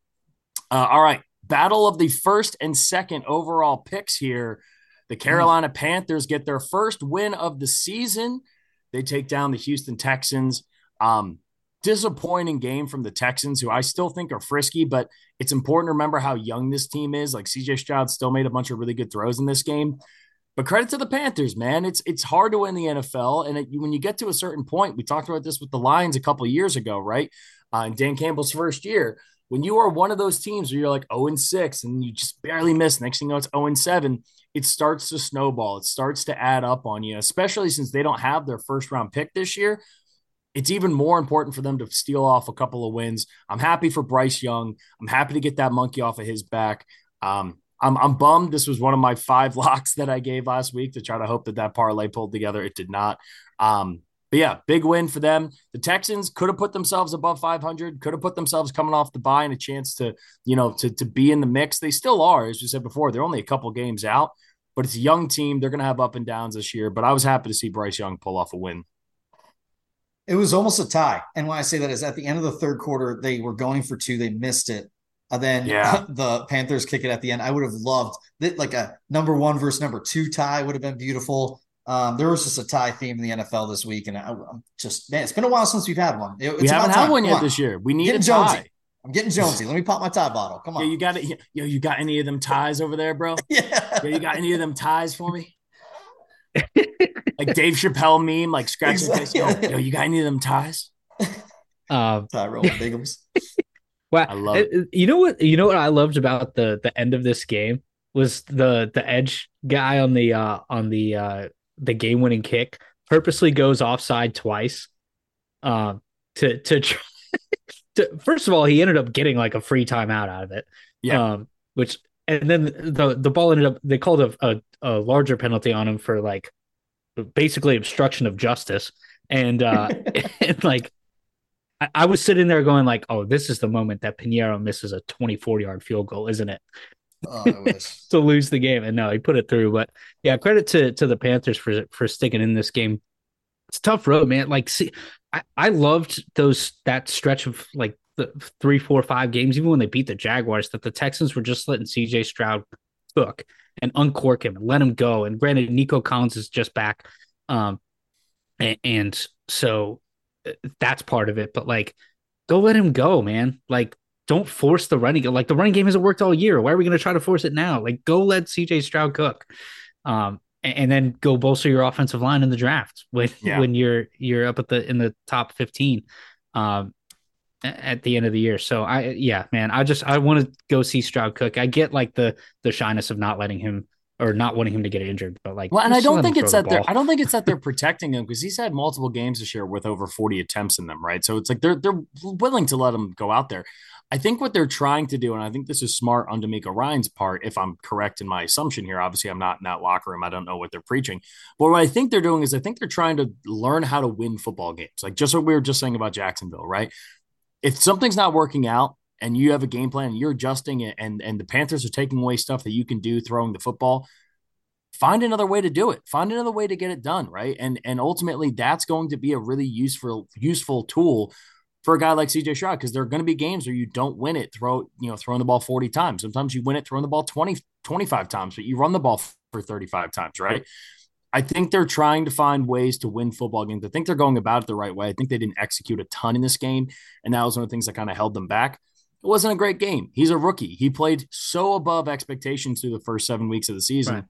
All right. Battle of the 1st and 2nd overall picks here. The Carolina Panthers get their first win of the season. They take down the Houston Texans. Disappointing game from the Texans, who I still think are frisky, but it's important to remember how young this team is. Like CJ Stroud still made a bunch of really good throws in this game, but credit to the Panthers, man. It's hard to win the NFL. And when you get to a certain point, we talked about this with the Lions a couple of years ago, right? In Dan Campbell's first year, when you are one of those teams where you're like 0-6 and you just barely miss, next thing you know, it's 0-7, it starts to snowball. It starts to add up on you, especially since they don't have their first round pick this year. It's even more important for them to steal off a couple of wins. I'm happy for Bryce Young. I'm happy to get that monkey off of his back. I'm bummed. This was one of my 5 locks that I gave last week to try to hope that parlay pulled together. It did not. But yeah, big win for them. The Texans could have put themselves above 500, could have put themselves coming off the bye and a chance to, to be in the mix. They still are, as you said before, they're only a couple games out, but it's a young team. They're going to have up and downs this year, but I was happy to see Bryce Young pull off a win. It was almost a tie. And when I say that is at the end of the 3rd quarter, they were going for 2. They missed it. And then the Panthers kick it at the end. I would have loved that. Like a number 1 versus number 2 tie would have been beautiful. There was just a tie theme in the NFL this week. And I'm just, man, it's been a while since we've had one. We haven't had one yet this year. We need a tie. I'm getting Jonesy. Let me pop my tie bottle. Come on. Yeah, you got it. Yo, you got any of them ties over there, bro? Yeah. Yo, you got any of them ties for me? Like Dave Chappelle meme, like scratching his face. Yo, you got any of them ties? Tie rolling bigums. Wow. I love it. You know what I loved about the end of this game was the edge guy on the game winning kick purposely goes offside twice. First of all, he ended up getting like a free timeout out of it. Yeah. And then the ball ended up, they called a larger penalty on him for like basically obstruction of justice. And and like, I was sitting there going like, oh, this is the moment that Pinheiro misses a 24-yard field goal, isn't it? Oh, I wish. To lose the game. And no, he put it through. But yeah, credit to the Panthers for sticking in this game. It's a tough road, man. Like, see, I loved that stretch of like the 3, 4, 5 games, even when they beat the Jaguars, that the Texans were just letting CJ Stroud cook and uncork him and let him go. And granted, Nico Collins is just back. And so that's part of it. But like, go let him go, man. Like, don't force the running. Like, the running game hasn't worked all year. Why are we going to try to force it now? Like, go let CJ Stroud cook. And then go bolster your offensive line in the draft when you're up in the top 15 at the end of the year. So I want to go see Stroud cook. I get like the shyness of not letting him or not wanting him to get injured, but like, well, and I don't think it's that they're protecting him, because he's had multiple games this year with over 40 attempts in them, right? So it's like they're willing to let him go out there. I think what they're trying to do, and I think this is smart on DeMeco Ryan's part, if I'm correct in my assumption here, obviously I'm not in that locker room. I don't know what they're preaching, but what I think they're doing is I think they're trying to learn how to win football games. Like just what we were just saying about Jacksonville, right? If something's not working out and you have a game plan and you're adjusting it and the Panthers are taking away stuff that you can do throwing the football, find another way to do it. Find another way to get it done, right? And ultimately that's going to be a really useful tool for a guy like CJ Stroud, because there are going to be games where you don't win it throwing the ball 40 times. Sometimes you win it throwing the ball 20, 25 times, but you run the ball for 35 times, right? I think they're trying to find ways to win football games. I think they're going about it the right way. I think they didn't execute a ton in this game, and that was one of the things that kind of held them back. It wasn't a great game. He's a rookie. He played so above expectations through the first 7 weeks of the season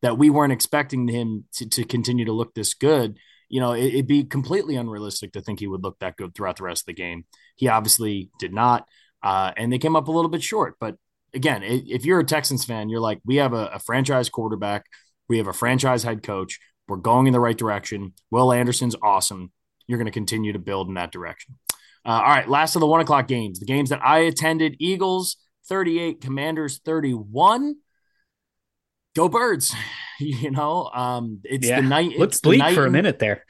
that we weren't expecting him to continue to look this good. You know, it'd be completely unrealistic to think he would look that good throughout the rest of the game. He obviously did not, and they came up a little bit short. But again, if you're a Texans fan, you're like, we have a franchise quarterback. We have a franchise head coach. We're going in the right direction. Will Anderson's awesome. You're going to continue to build in that direction. All right, last of the 1:00 games, the games that I attended, Eagles 38, Commanders 31. Go Birds. You know, the night. It's bleak for a minute there.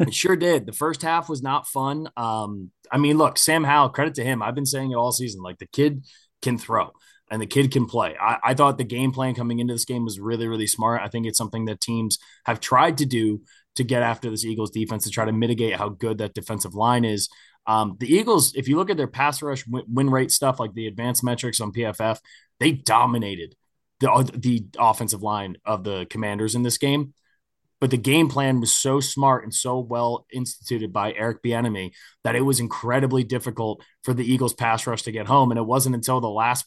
It sure did. The first half was not fun. I mean, look, Sam Howell, credit to him. I've been saying it all season. Like, the kid can throw and the kid can play. I thought the game plan coming into this game was really, really smart. I think it's something that teams have tried to do to get after this Eagles defense, to try to mitigate how good that defensive line is. The Eagles, if you look at their pass rush win rate stuff, like the advanced metrics on PFF, they dominated the offensive line of the Commanders in this game. But the game plan was so smart and so well instituted by Eric Bieniemy that it was incredibly difficult for the Eagles pass rush to get home. And it wasn't until the last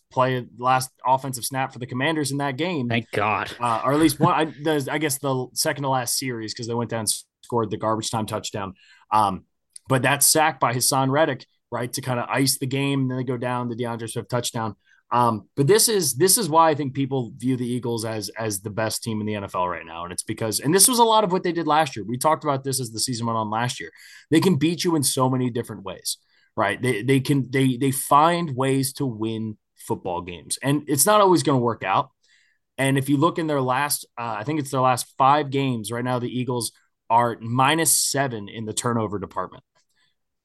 offensive snap for the Commanders in that game. Thank God. Or at least one, I guess the second to last series, because they went down and scored the garbage time touchdown. But that sack by Hassan Reddick, right, to kind of ice the game. And then they go down the DeAndre Swift touchdown. But this is why I think people view the Eagles as the best team in the NFL right now. And it's because, and this was a lot of what they did last year. We talked about this as the season went on last year. They can beat you in so many different ways, right? They find ways to win football games, and it's not always going to work out. And if you look in their last, I think it's their last 5 games right now, the Eagles are -7 in the turnover department.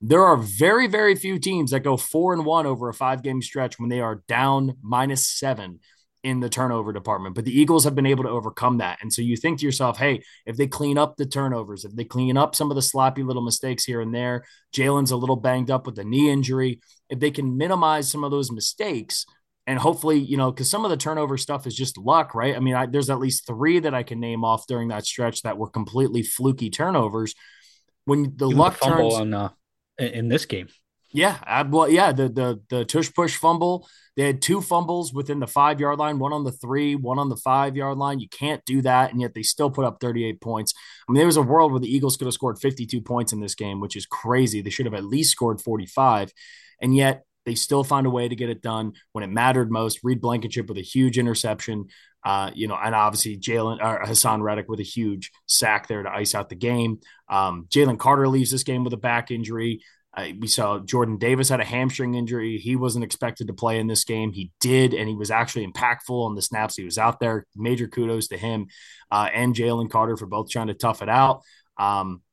There are very, very few teams that go 4-1 over a 5-game stretch when they are down -7 in the turnover department. But the Eagles have been able to overcome that. And so you think to yourself, hey, if they clean up the turnovers, if they clean up some of the sloppy little mistakes here and there, Jalen's a little banged up with a knee injury. If they can minimize some of those mistakes, and hopefully, you know, because some of the turnover stuff is just luck, right? I mean, there's at least 3 that I can name off during that stretch that were completely fluky turnovers. When the luck turns in this game. Yeah. The tush push fumble. They had 2 fumbles within the 5-yard line, one on the 3, one on the 5-yard line. You can't do that. And yet they still put up 38 points. I mean, there was a world where the Eagles could have scored 52 points in this game, which is crazy. They should have at least scored 45. And yet they still found a way to get it done when it mattered most. Reed Blankenship with a huge interception, and obviously Hassan Reddick with a huge sack there to ice out the game. Jalen Carter leaves this game with a back injury. We saw Jordan Davis had a hamstring injury. He wasn't expected to play in this game. He did, and he was actually impactful on the snaps he was out there. Major kudos to him and Jalen Carter for both trying to tough it out.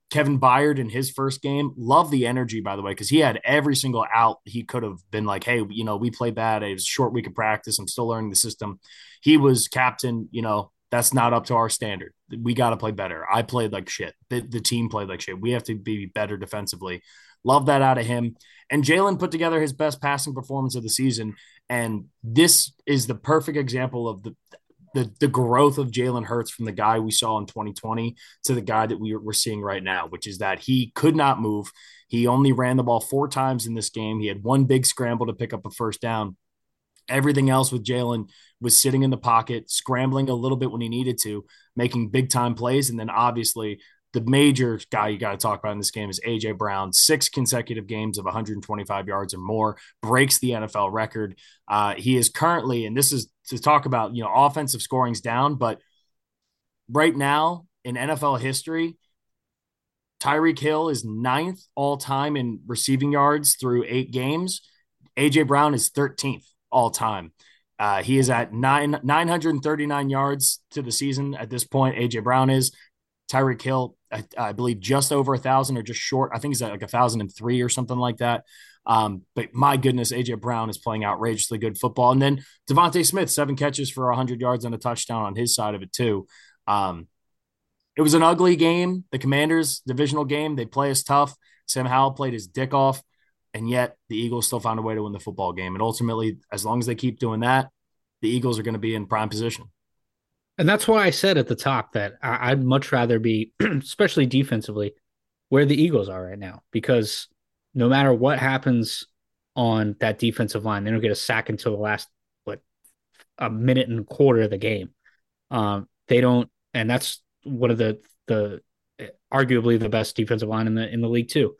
Kevin Byard in his first game, love the energy, by the way, because he had every single out. He could have been like, hey, you know, we played bad. It was a short week of practice. I'm still learning the system. He was captain, you know, that's not up to our standard. We got to play better. I played like shit. The team played like shit. We have to be better defensively. Love that out of him. And Jalen put together his best passing performance of the season. And this is the perfect example of the growth of Jalen Hurts from the guy we saw in 2020 to the guy that we're seeing right now, which is that he could not move. He only ran the ball 4 times in this game. He had one big scramble to pick up a first down. Everything else with Jalen was sitting in the pocket, scrambling a little bit when he needed to, making big time plays. And then obviously the major guy you got to talk about in this game is AJ Brown, 6 consecutive games of 125 yards or more, breaks the NFL record. He is currently, and this is to talk about, you know, offensive scoring's down, but right now in NFL history, Tyreek Hill is 9th all time in receiving yards through 8 games. AJ Brown is 13th. All time. He is at 939 yards to the season at this point. AJ Brown is. Tyreek Hill, I believe, just over 1,000 or just short. I think he's at like 1,003 or something like that. But my goodness, AJ Brown is playing outrageously good football. And then Devontae Smith, 7 catches for 100 yards and a touchdown on his side of it too. It was an ugly game. The Commanders, divisional game, they play us tough. Sam Howell played his dick off. And yet the Eagles still found a way to win the football game. And ultimately, as long as they keep doing that, the Eagles are going to be in prime position. And that's why I said at the top that I'd much rather be, especially defensively, where the Eagles are right now. Because no matter what happens on that defensive line, they don't get a sack until the last, a minute and a quarter of the game. They don't, and that's one of the arguably the best defensive line in the league too.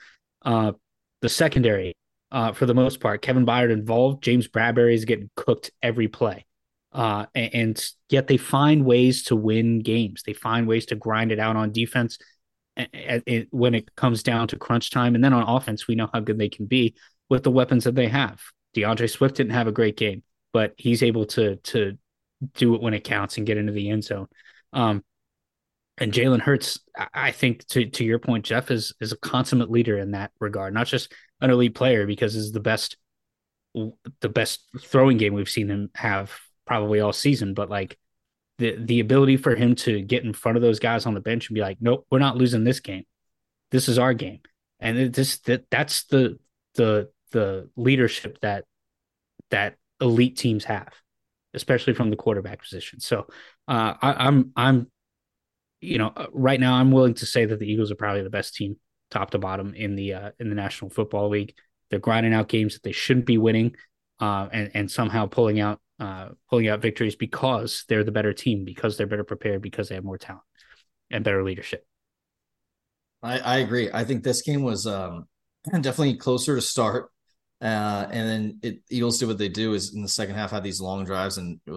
The secondary, for the most part, Kevin Byard involved. James Bradbury is getting cooked every play. And yet they find ways to win games. They find ways to grind it out on defense when it comes down to crunch time. And then on offense, we know how good they can be with the weapons that they have. DeAndre Swift didn't have a great game, but he's able to do it when it counts and get into the end zone. And Jalen Hurts, I think, to your point, Jeff, is a consummate leader in that regard. Not just an elite player, because it's the best throwing game we've seen him have probably all season. But like the ability for him to get in front of those guys on the bench and be like, nope, we're not losing this game. This is our game, and that's the leadership that elite teams have, especially from the quarterback position. So I'm. You know, right now I'm willing to say that the Eagles are probably the best team top to bottom in the National Football League. They're grinding out games that they shouldn't be winning and somehow pulling out victories because they're the better team, because they're better prepared, because they have more talent and better leadership. I agree. I think this game was definitely closer to start. And then Eagles do what they do is in the second half had these long drives, and it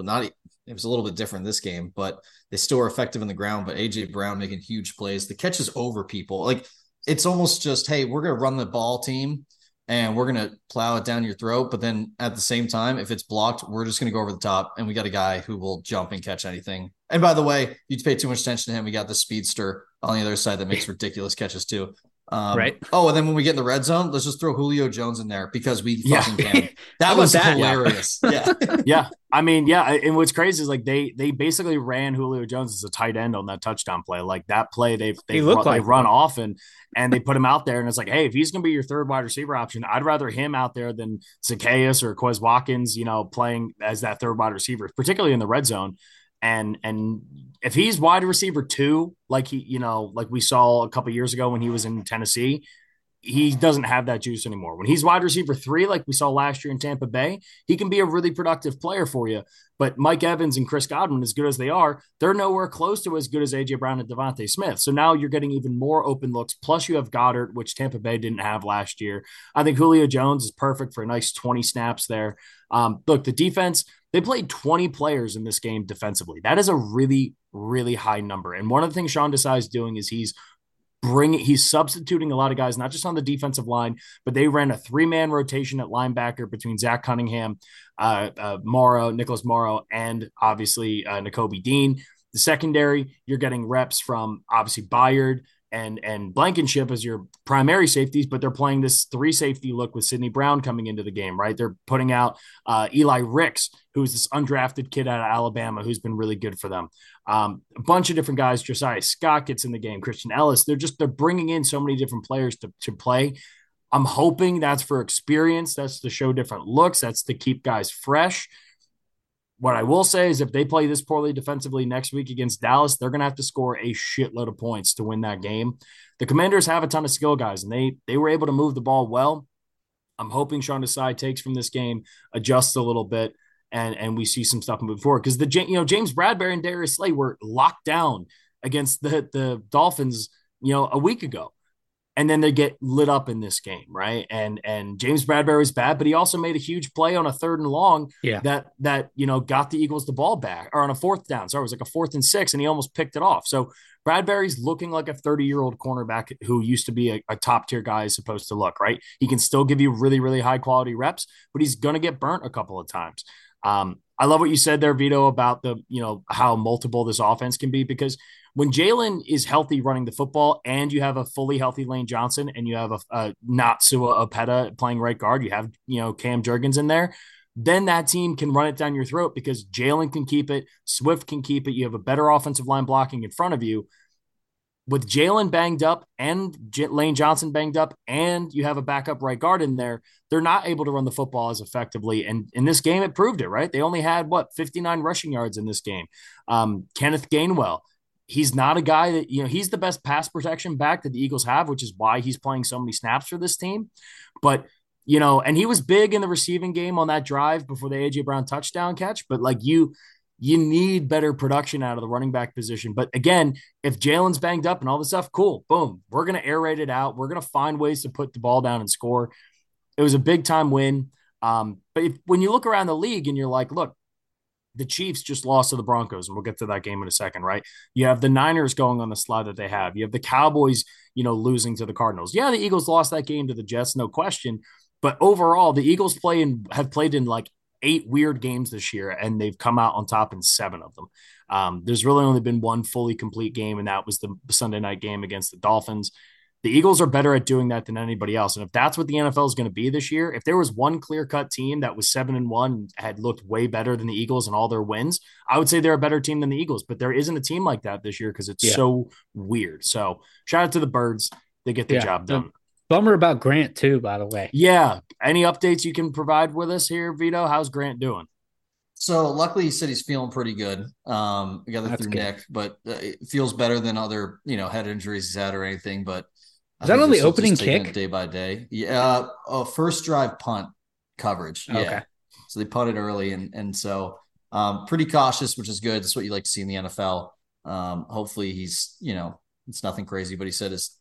was a little bit different this game, but they still are effective in the ground. But AJ Brown making huge plays, the catches over people. Like it's almost just, hey, we're going to run the ball team and we're going to plow it down your throat. But then at the same time, if it's blocked, we're just going to go over the top, and we got a guy who will jump and catch anything. And by the way, you pay too much attention to him. We got the speedster on the other side that makes ridiculous catches too. Right. Oh, and then when we get in the red zone, let's just throw Julio Jones in there because we fucking can. That was hilarious. Yeah. Yeah. I mean, yeah. And what's crazy is like they basically ran Julio Jones as a tight end on that touchdown play. Like that play, they run often, and they put him out there, and it's like, hey, if he's going to be your third wide receiver option, I'd rather him out there than Zacchaeus or Quez Watkins, you know, playing as that third wide receiver, particularly in the red zone. And if he's wide receiver 2, like he, you know, like we saw a couple of years ago when he was in Tennessee, he doesn't have that juice anymore. When he's wide receiver 3, like we saw last year in Tampa Bay, he can be a really productive player for you. But Mike Evans and Chris Godwin, as good as they are, they're nowhere close to as good as AJ Brown and Devontae Smith. So now you're getting even more open looks. Plus you have Goddard, which Tampa Bay didn't have last year. I think Julio Jones is perfect for a nice 20 snaps there. Look, the defense, they played 20 players in this game defensively. That is a really, really high number. And one of the things Sean Desai is doing is he's he's substituting a lot of guys, not just on the defensive line, but they ran a three-man rotation at linebacker between Zach Cunningham, Nicholas Morrow, and obviously Nakobe Dean. The secondary, you're getting reps from obviously Byard and Blankenship as your primary safeties, but they're playing this three-safety look with Sidney Brown coming into the game, right? They're putting out Eli Ricks, who's this undrafted kid out of Alabama who's been really good for them. A bunch of different guys. Josiah Scott gets in the game, Christian Ellis. They're bringing in so many different players to play. I'm hoping that's for experience. That's to show different looks. That's to keep guys fresh. What I will say is if they play this poorly defensively next week against Dallas, they're going to have to score a shitload of points to win that game. The Commanders have a ton of skill guys, and they were able to move the ball well. I'm hoping Sean Desai takes from this game, adjusts a little bit, and we see some stuff moving forward. Because James Bradberry and Darius Slay were locked down against the Dolphins, a week ago. And then they get lit up in this game, right? And James Bradberry was bad, but he also made a huge play on a third and long that got the Eagles the ball back, or on a fourth down. Sorry, it was like a 4th and 6, and he almost picked it off. So Bradberry's looking like a 30-year-old cornerback who used to be a top-tier guy is supposed to look, right? He can still give you really, really high-quality reps, but he's going to get burnt a couple of times. I love what you said there, Vito, about how multiple this offense can be, because when Jalen is healthy running the football and you have a fully healthy Lane Johnson and you have a Natsua Opeta playing right guard, you have, Cam Jurgens in there, then that team can run it down your throat because Jalen can keep it, Swift can keep it. You have a better offensive line blocking in front of you. With Jalen banged up and Lane Johnson banged up and you have a backup right guard in there, they're not able to run the football as effectively. And in this game, it proved it, right? They only had, 59 rushing yards in this game. Kenneth Gainwell. He's not a guy that, he's the best pass protection back that the Eagles have, which is why he's playing so many snaps for this team. But, and he was big in the receiving game on that drive before the AJ Brown touchdown catch. But you need better production out of the running back position. But again, if Jalen's banged up and all this stuff, cool, boom, we're going to air raid it out. We're going to find ways to put the ball down and score. It was a big time win. But when you look around the league and you're like, look, the Chiefs just lost to the Broncos, and we'll get to that game in a second, right? You have the Niners going on the slide that they have. You have the Cowboys, losing to the Cardinals. Yeah, the Eagles lost that game to the Jets, no question. But overall, the Eagles have played in like 8 weird games this year, and they've come out on top in 7 of them. There's really only been one fully complete game, and that was the Sunday night game against the Dolphins. The Eagles are better at doing that than anybody else. And if that's what the NFL is going to be this year, if there was one clear-cut team that was 7-1 and had looked way better than the Eagles in all their wins, I would say they're a better team than the Eagles. But there isn't a team like that this year because it's so weird. So shout out to the Birds. They get the job done. Bummer about Grant, too, by the way. Yeah. Any updates you can provide with us here, Vito? How's Grant doing? So luckily he said he's feeling pretty good. We got that through Nick, but it feels better than other, head injuries he's had or anything. But is that on the opening kick? Day by day. Yeah. First drive punt coverage. Yeah. Okay. So they punted early. And so pretty cautious, which is good. That's what you like to see in the NFL. Hopefully he's, it's nothing crazy, but he said his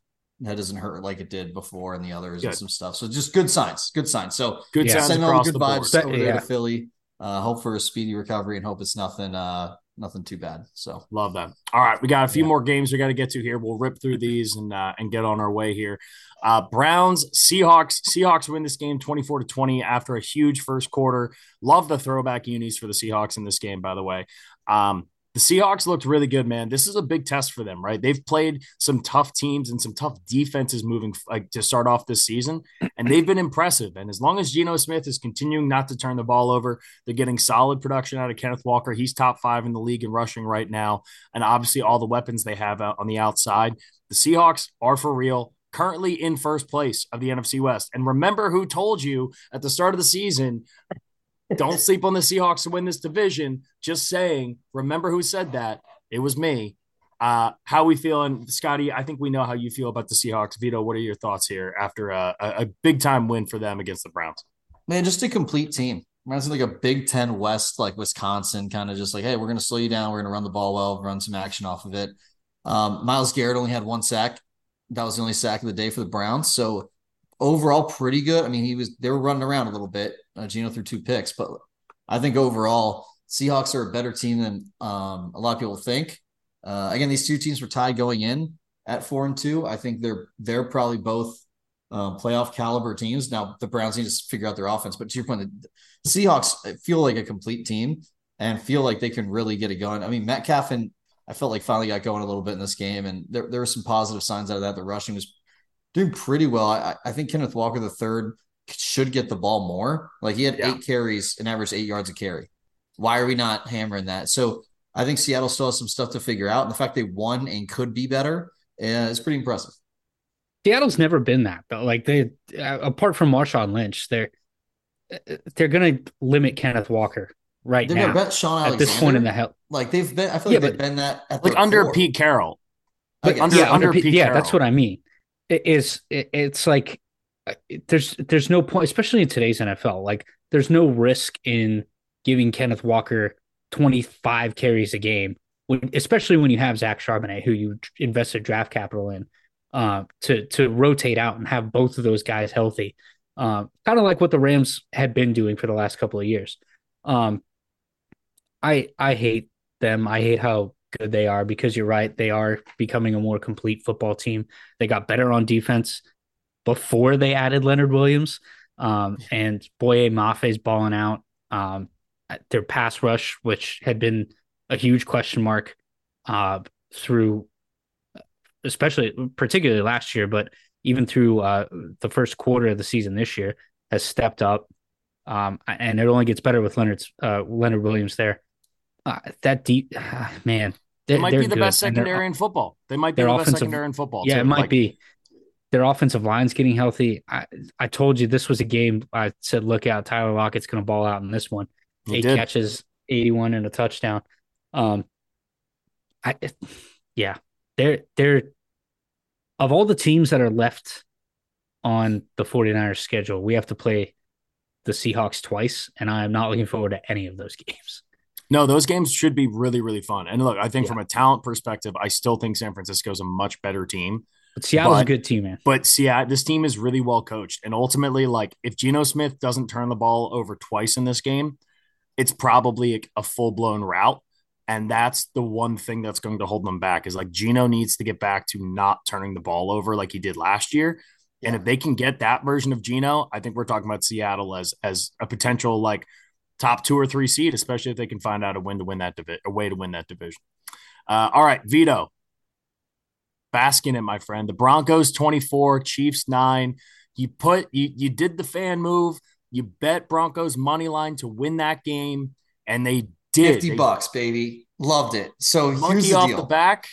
head doesn't hurt like it did before and the others and some stuff. So just good signs. So good signs across the board. Good vibes over there to Philly. Hope for a speedy recovery and hope it's nothing too bad. So love that. All right. We got a few more games we got to get to here. We'll rip through these and get on our way here. Browns, Seahawks win this game 24-20 after a huge first quarter. Love the throwback unis for the Seahawks in this game, by the way. The Seahawks looked really good, man. This is a big test for them, right? They've played some tough teams and some tough defenses to start off this season, and they've been impressive. And as long as Geno Smith is continuing not to turn the ball over, they're getting solid production out of Kenneth Walker. He's top 5 in the league in rushing right now, and obviously all the weapons they have out on the outside. The Seahawks are for real, currently in first place of the NFC West. And remember who told you at the start of the season – don't sleep on the Seahawks to win this division. Just saying, remember who said that. It was me. How we feeling, Scotty? I think we know how you feel about the Seahawks. Vito, what are your thoughts here after a big-time win for them against the Browns? Man, just a complete team. Reminds me like a Big Ten West, like Wisconsin, kind of just like, hey, we're going to slow you down. We're going to run the ball well, run some action off of it. Myles Garrett only had 1 sack. That was the only sack of the day for the Browns. So overall, pretty good. I mean, they were running around a little bit. Geno threw 2 picks, but I think overall Seahawks are a better team than a lot of people think. Again, these two teams were tied going in. at 4-2. I think they're probably both playoff caliber teams. Now the Browns need to figure out their offense, but to your point, the Seahawks feel like a complete team and feel like they can really get it going. I mean, Metcalf and I felt like finally got going a little bit in this game, and there were some positive signs out of that. The rushing was doing pretty well. I think Kenneth Walker III should get the ball more. Like he had 8 carries and averaged 8 yards a carry. Why are we not hammering that? So I think Seattle still has some stuff to figure out, and the fact they won and could be better is pretty impressive. Seattle's never been that though. Like they, apart from Marshawn Lynch, they're going to limit Kenneth Walker. Right they're now, bet Sean Alexander, at this point in the hell, like they've been. I feel like they've been that at like under core. Pete Carroll, like under Pete Carroll. That's what I mean. It's like there's no point, especially in today's NFL. Like there's no risk in giving Kenneth Walker 25 carries a game, especially when you have Zach Charbonnet, who you invested draft capital in, to rotate out and have both of those guys healthy. Kind of like what the Rams had been doing for the last couple of years. I hate them. I hate how good they are because you're right. They are becoming a more complete football team. They got better on defense before they added Leonard Williams. And Boye Mafe's balling out. Their pass rush, which had been a huge question mark through, particularly last year, but even through the first quarter of the season this year, has stepped up. And it only gets better with Leonard Williams there. They might be the best secondary in football. Yeah, too. It might be. Their offensive line's getting healthy. I told you this was a game. I said, look out, Tyler Lockett's going to ball out in this one. He 8 did. Catches, 81 and a touchdown. They're of all the teams that are left on the 49ers schedule, we have to play the Seahawks twice, and I am not looking forward to any of those games. No, those games should be really, really fun. And look, I think from a talent perspective, I still think San Francisco's a much better team. But Seattle's a good team, man. But Seattle, this team is really well coached. And ultimately, like if Geno Smith doesn't turn the ball over twice in this game, it's probably a full-blown rout. And that's the one thing that's going to hold them back is like Geno needs to get back to not turning the ball over like he did last year. And if they can get that version of Geno, I think we're talking about Seattle as a potential like top 2 or 3 seed, especially if they can find out a way to win that division. All right, Vito, basking it, my friend. The Broncos 24, Chiefs 9. You did the fan move. You bet Broncos money line to win that game, and they did. $50, baby, loved it. So here's the deal. Monkey off the back.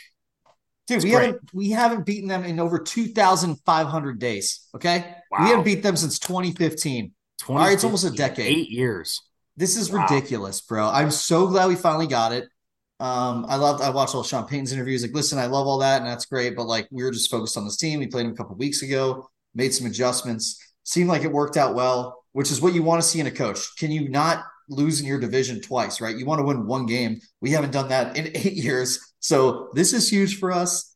Dude, we haven't beaten them in over 2,500 days, okay? Wow. We haven't beat them since 2015. All right, it's almost a decade. 8 years. This is ridiculous, bro. I'm so glad we finally got it. I watched all Sean Payton's interviews. Like, listen, I love all that, and that's great, but, like, we were just focused on this team. We played them a couple weeks ago, made some adjustments. Seemed like it worked out well, which is what you want to see in a coach. Can you not lose in your division twice, right? You want to win one game. We haven't done that in 8 years. So this is huge for us.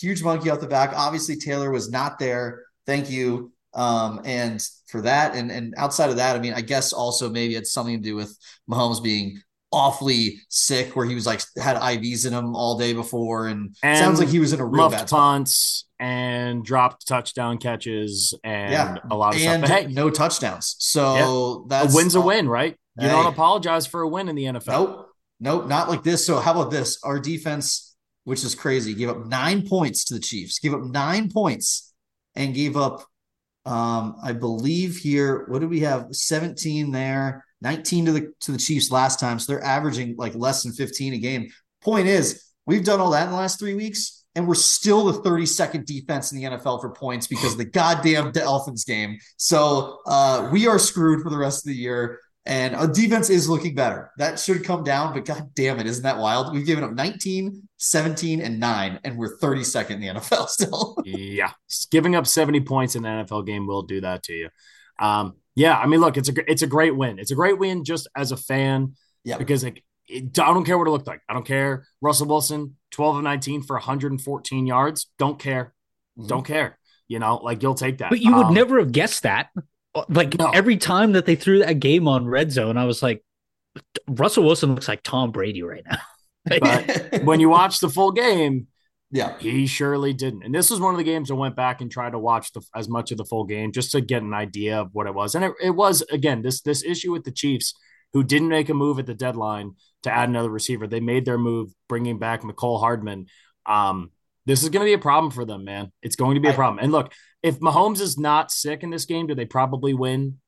Huge monkey off the back. Obviously, Taylor was not there. Thank you. And for that, and outside of that, I mean, I guess also maybe it's something to do with Mahomes being awfully sick, where he was like had IVs in him all day before, and sounds like he was in a real bad punts and dropped touchdown catches and a lot of stuff. But hey, no touchdowns. So that's a win's a win, right? You don't apologize for a win in the NFL. Nope, not like this. So how about this? Our defense, which is crazy, gave up 9 points to the Chiefs, and gave up, I believe here, what did we have? 17 there, 19 to the Chiefs last time. So they're averaging like less than 15 a game. Point is, we've done all that in the last 3 weeks, and we're still the 32nd defense in the NFL for points because of the goddamn Dolphins game. So we are screwed for the rest of the year. And our defense is looking better. That should come down, but God damn it, isn't that wild? We've given up 19, 17, and 9, and we're 32nd in the NFL still. Yeah. Giving up 70 points in an NFL game will do that to you. I mean, look, it's a great win. It's a great win just as a fan because I don't care what it looked like. I don't care. Russell Wilson, 12 of 19 for 114 yards. Don't care. Mm-hmm. Don't care. You know, like you'll take that. But you would never have guessed that. Like every time that they threw that game on Red Zone, I was like, Russell Wilson looks like Tom Brady right now. But when you watch the full game, Yeah, he surely didn't. And this was one of the games I went back and tried to watch as much of the full game just to get an idea of what it was. And it was, again, this issue with the Chiefs, who didn't make a move at the deadline to add another receiver. They made their move, bringing back McCole Hardman. This is going to be a problem for them, man. It's going to be a problem. And look, if Mahomes is not sick in this game, do they probably win?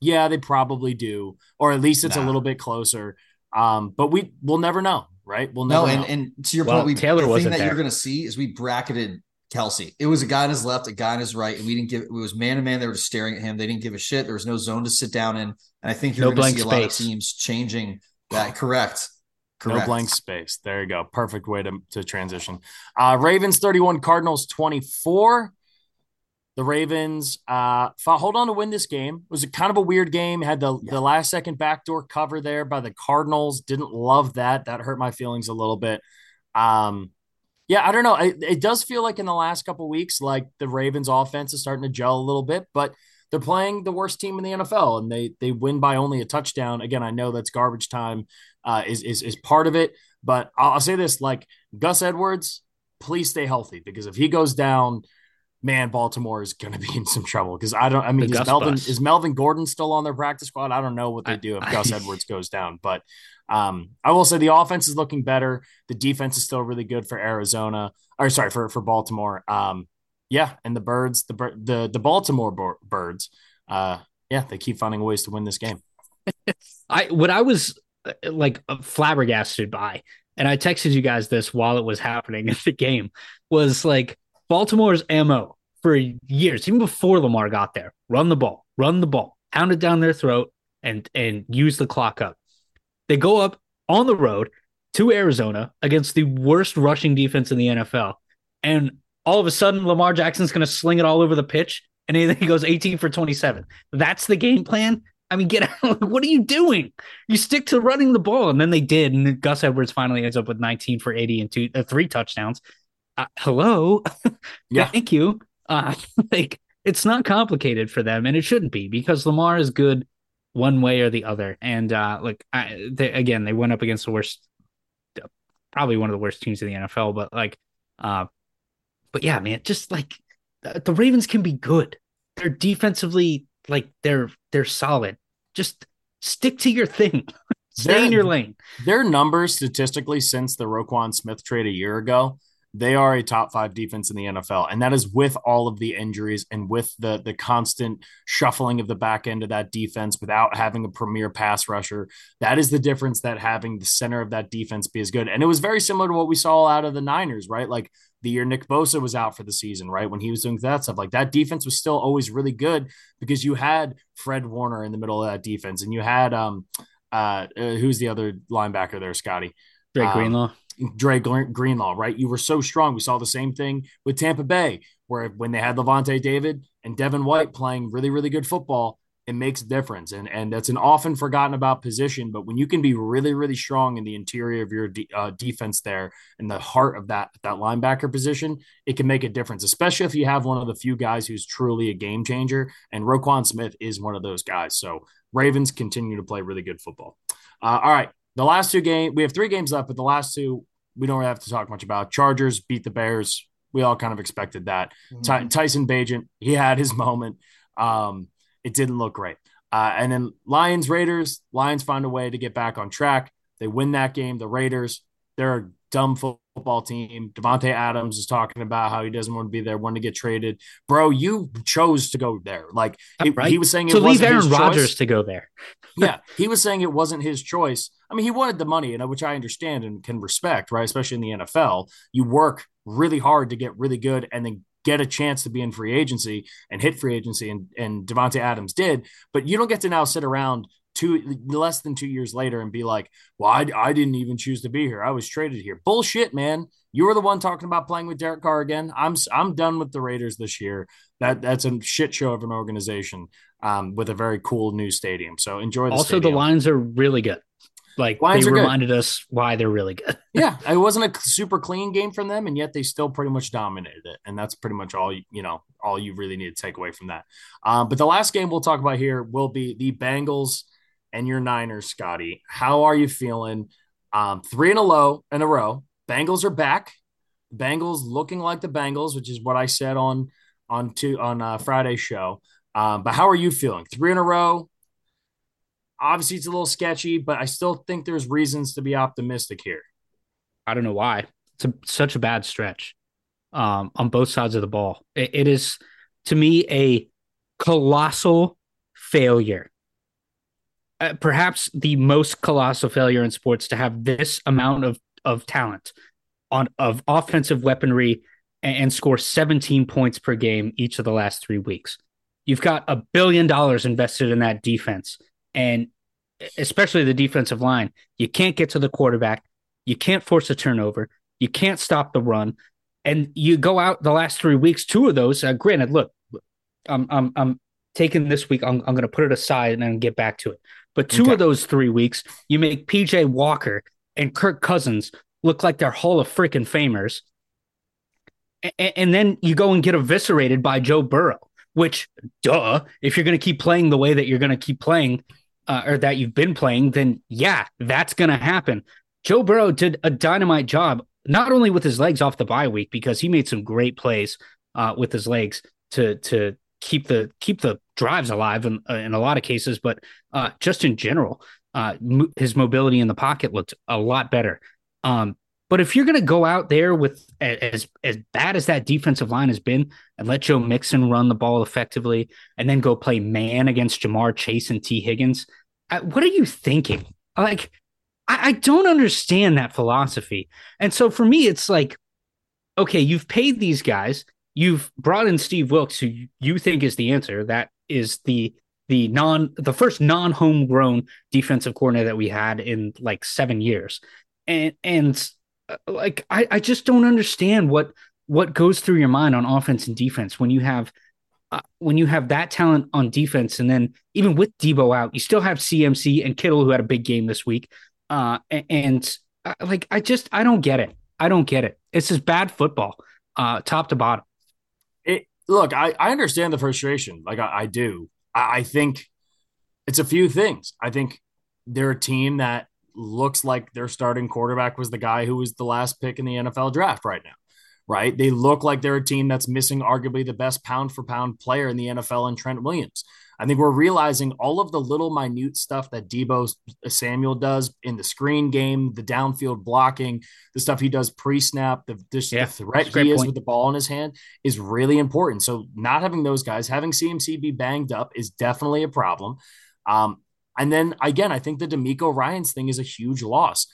Yeah, they probably do. Or at least it's a little bit closer. But we'll never know. Right. We'll never know. And to your point, Taylor, the thing that you're going to see is we bracketed Kelce. It was a guy on his left, a guy on his right. And we didn't give it was man to man. They were just staring at him. They didn't give a shit. There was no zone to sit down in. And I think you're going to see a lot of teams changing that. Correct. No blank space. There you go. Perfect way to transition. Ravens 31, Cardinals 24. The Ravens hold on to win this game. It was kind of a weird game. Had the last second backdoor cover there by the Cardinals. Didn't love that. That hurt my feelings a little bit. I don't know. It does feel like in the last couple of weeks, like the Ravens offense is starting to gel a little bit, but they're playing the worst team in the NFL, and they win by only a touchdown. Again, I know that's garbage time is part of it, but I'll say this, like Gus Edwards, please stay healthy, because if he goes down, man, Baltimore is going to be in some trouble. Because is Melvin Gordon still on their practice squad? I don't know what they do if Gus Edwards goes down. But I will say the offense is looking better. The defense is still really good for Arizona. Or sorry, for Baltimore. And the Birds, the Baltimore Birds. They keep finding ways to win this game. I was like flabbergasted by, and I texted you guys this while it was happening in the game, was like, Baltimore's MO for years, even before Lamar got there, run the ball, pound it down their throat, and use the clock up. They go up on the road to Arizona against the worst rushing defense in the NFL. And all of a sudden, Lamar Jackson's going to sling it all over the pitch, and he goes 18 for 27. That's the game plan? I mean, get out. What are you doing? You stick to running the ball, and then they did, and Gus Edwards finally ends up with 19 for 80 and three touchdowns. Hello. Yeah. Thank you. It's not complicated for them, and it shouldn't be, because Lamar is good one way or the other. And they went up against the worst, probably one of the worst teams in the NFL. But the Ravens can be good. They're defensively they're solid. Just stick to your thing. Stay in your lane. Their numbers statistically since the Roquan Smith trade a year ago, they are a top 5 defense in the NFL, and that is with all of the injuries and with the constant shuffling of the back end of that defense without having a premier pass rusher. That is the difference, that having the center of that defense be as good. And it was very similar to what we saw out of the Niners, right? Like the year Nick Bosa was out for the season, right? When he was doing that stuff, like that defense was still always really good because you had Fred Warner in the middle of that defense, and you had who's the other linebacker there, Scotty? Dre Greenlaw, right? You were so strong. We saw the same thing with Tampa Bay, where when they had Levante David and Devin White playing really, really good football, it makes a difference. And that's an often forgotten about position, but when you can be really, really strong in the interior of your defense there and the heart of that linebacker position, it can make a difference, especially if you have one of the few guys who's truly a game changer. And Roquan Smith is one of those guys. So Ravens continue to play really good football. All right. The last two games, we have 3 games left, but the last 2, we don't really have to talk much about. Chargers beat the Bears. We all kind of expected that. Mm-hmm. Tyson Bagent, he had his moment. It didn't look great. And then Lions, Raiders. Lions find a way to get back on track. They win that game. The Raiders, they're a dumb football team. Devontae Adams is talking about how he doesn't want to be there, wanted to get traded. Bro, you chose to go there. Like he was saying, it wasn't his choice. To leave Aaron Rodgers to go there. Yeah, he was saying it wasn't his choice. I mean, he wanted the money, and which I understand and can respect, right? Especially in the NFL, you work really hard to get really good and then get a chance to be in free agency and hit free agency. And Devontae Adams did, but you don't get to now sit around less than 2 years later and be like, well, I didn't even choose to be here. I was traded here. Bullshit, man. You were the one talking about playing with Derek Carr again. I'm done with the Raiders this year. That's a shit show of an organization with a very cool new stadium. So enjoy the stadium. Also, the Lions are really good. Like Lions they reminded good. Us why they're really good. Yeah, it wasn't a super clean game from them, and yet they still pretty much dominated it. And that's pretty much all you really need to take away from that. But the last game we'll talk about here will be the Bengals and your Niners, Scotty. How are you feeling? 3 in a row. Bengals are back. Bengals looking like the Bengals, which is what I said on Friday's show. But how are you feeling? 3 in a row. Obviously, it's a little sketchy, but I still think there's reasons to be optimistic here. I don't know why. It's such a bad stretch on both sides of the ball. It is, to me, a colossal failure. Perhaps the most colossal failure in sports to have this amount of talent of offensive weaponry and score 17 points per game each of the last 3 weeks. You've got $1 billion invested in that defense, and especially the defensive line. You can't get to the quarterback. You can't force a turnover. You can't stop the run. And you go out the last 3 weeks, two of those. Granted, look, I'm taking this week. I'm going to put it aside and then get back to it. But two of those 3 weeks, you make PJ Walker and Kirk Cousins look like they're Hall of freaking Famers. And then you go and get eviscerated by Joe Burrow, which, duh, if you're going to keep playing the way that you're going to keep playing or that you've been playing, then yeah, that's going to happen. Joe Burrow did a dynamite job, not only with his legs off the bye week, because he made some great plays with his legs to keep the drives alive in a lot of cases, but just in general, his mobility in the pocket looked a lot better. But if you're going to go out there with as bad as that defensive line has been and let Joe Mixon run the ball effectively and then go play man against Jamar Chase and T. Higgins, what are you thinking? Like, I don't understand that philosophy. And so for me, it's like, okay, you've paid these guys. You've brought in Steve Wilks, who you think is the answer. That is the first non-homegrown defensive coordinator that we had in like 7 years. And like, I just don't understand what goes through your mind on offense and defense when you have that talent on defense, and then even with Deebo out, you still have CMC and Kittle, who had a big game this week. I don't get it. I don't get it. It's just bad football, top to bottom. Look, I understand the frustration. Like I do. I think it's a few things. I think they're a team that looks like their starting quarterback was the guy who was the last pick in the NFL draft right now, right? They look like they're a team that's missing arguably the best pound-for-pound player in the NFL in Trent Williams. I think we're realizing all of the little minute stuff that Deebo Samuel does in the screen game, the downfield blocking, the stuff he does pre-snap, the threat he is with the ball in his hand is really important. So not having those guys, having CMC be banged up is definitely a problem. And then, again, I think the DeMeco Ryans thing is a huge loss.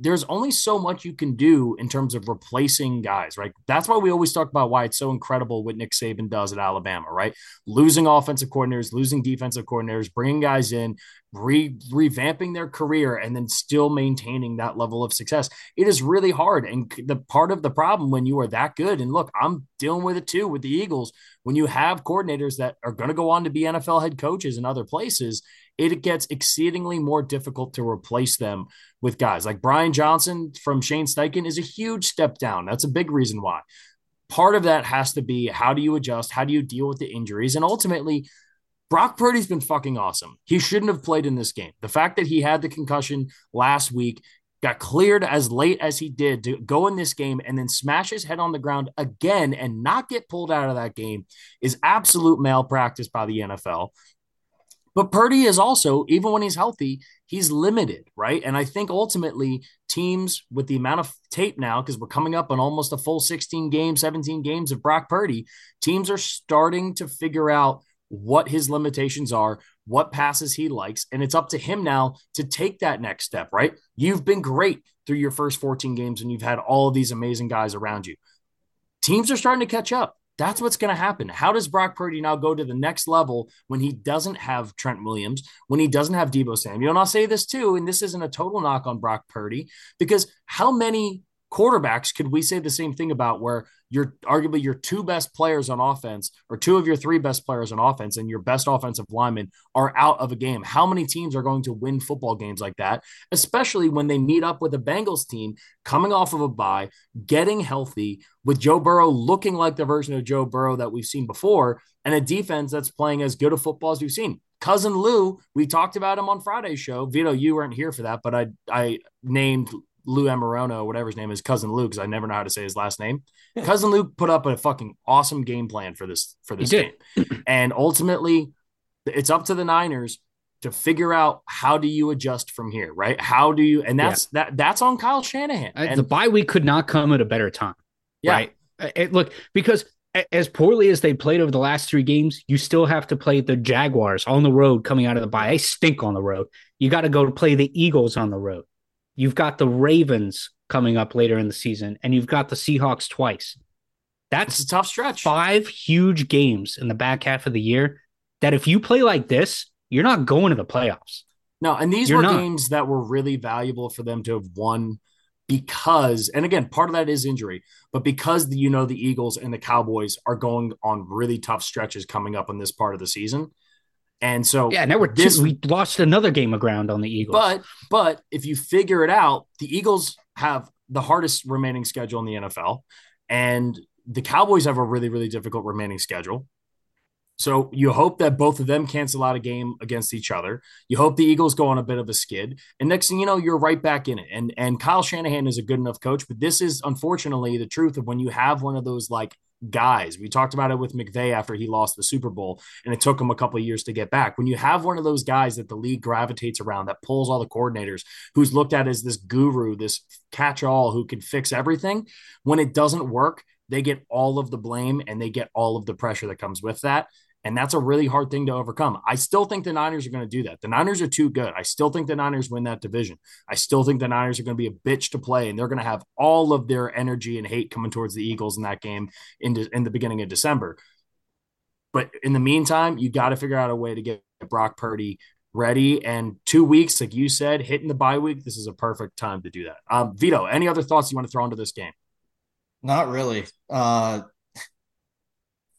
There's only so much you can do in terms of replacing guys, right? That's why we always talk about why it's so incredible what Nick Saban does at Alabama, right? Losing offensive coordinators, losing defensive coordinators, bringing guys in, revamping their career, and then still maintaining that level of success. It is really hard. And the part of the problem when you are that good, and look, I'm dealing with it too with the Eagles, when you have coordinators that are going to go on to be NFL head coaches in other places, it gets exceedingly more difficult to replace them with guys like Brian Johnson from Shane Steichen is a huge step down. That's a big reason why. Part of that has to be, how do you adjust? How do you deal with the injuries? And ultimately, Brock Purdy's been fucking awesome. He shouldn't have played in this game. The fact that he had the concussion last week, got cleared as late as he did to go in this game and then smash his head on the ground again and not get pulled out of that game is absolute malpractice by the NFL. But Purdy is also, even when he's healthy, he's limited, right? And I think ultimately teams with the amount of tape now, because we're coming up on almost a full 16 games, 17 games of Brock Purdy, teams are starting to figure out what his limitations are, what passes he likes, and it's up to him now to take that next step, right? You've been great through your first 14 games and you've had all of these amazing guys around you. Teams are starting to catch up. That's what's going to happen. How does Brock Purdy now go to the next level when he doesn't have Trent Williams, when he doesn't have Deebo Samuel? And I'll say this too, and this isn't a total knock on Brock Purdy, because how many quarterbacks could we say the same thing about where you're arguably your two best players on offense or two of your three best players on offense and your best offensive linemen are out of a game? How many teams are going to win football games like that, especially when they meet up with a Bengals team coming off of a bye, getting healthy, with Joe Burrow looking like the version of Joe Burrow that we've seen before, and a defense that's playing as good a football as we've seen? Cousin Lou, we talked about him on Friday's show. Vito, you weren't here for that, but I named Lou Amarono, whatever his name is, Cousin Lou, because I never know how to say his last name. Yeah. Cousin Lou put up a fucking awesome game plan for this game. And ultimately, it's up to the Niners to figure out, how do you adjust from here, right? How do you – and that's on Kyle Shanahan. And the bye week could not come at a better time, right? Look, because – as poorly as they played over the last three games, you still have to play the Jaguars on the road coming out of the bye. They stink on the road. You got to go play the Eagles on the road. You've got the Ravens coming up later in the season, and you've got the Seahawks twice. That's a tough stretch. 5 huge games in the back half of the year that if you play like this, you're not going to the playoffs. No, and these were games that were really valuable for them to have won. Because, and again, part of that is injury, but because the Eagles and the Cowboys are going on really tough stretches coming up in this part of the season. And so, yeah, now we lost another game of ground on the Eagles. But if you figure it out, the Eagles have the hardest remaining schedule in the NFL, and the Cowboys have a really, really difficult remaining schedule. So you hope that both of them cancel out a game against each other. You hope the Eagles go on a bit of a skid. And next thing you know, you're right back in it. And Kyle Shanahan is a good enough coach, but this is unfortunately the truth of when you have one of those like guys. We talked about it with McVay after he lost the Super Bowl, and it took him a couple of years to get back. When you have one of those guys that the league gravitates around, that pulls all the coordinators, who's looked at as this guru, this catch-all who can fix everything, when it doesn't work, they get all of the blame and they get all of the pressure that comes with that. And that's a really hard thing to overcome. I still think the Niners are going to do that. The Niners are too good. I still think the Niners win that division. I still think the Niners are going to be a bitch to play, and they're going to have all of their energy and hate coming towards the Eagles in that game in the beginning of December. But in the meantime, you got to figure out a way to get Brock Purdy ready. And 2 weeks, like you said, hitting the bye week, this is a perfect time to do that. Vito, any other thoughts you want to throw into this game? Not really.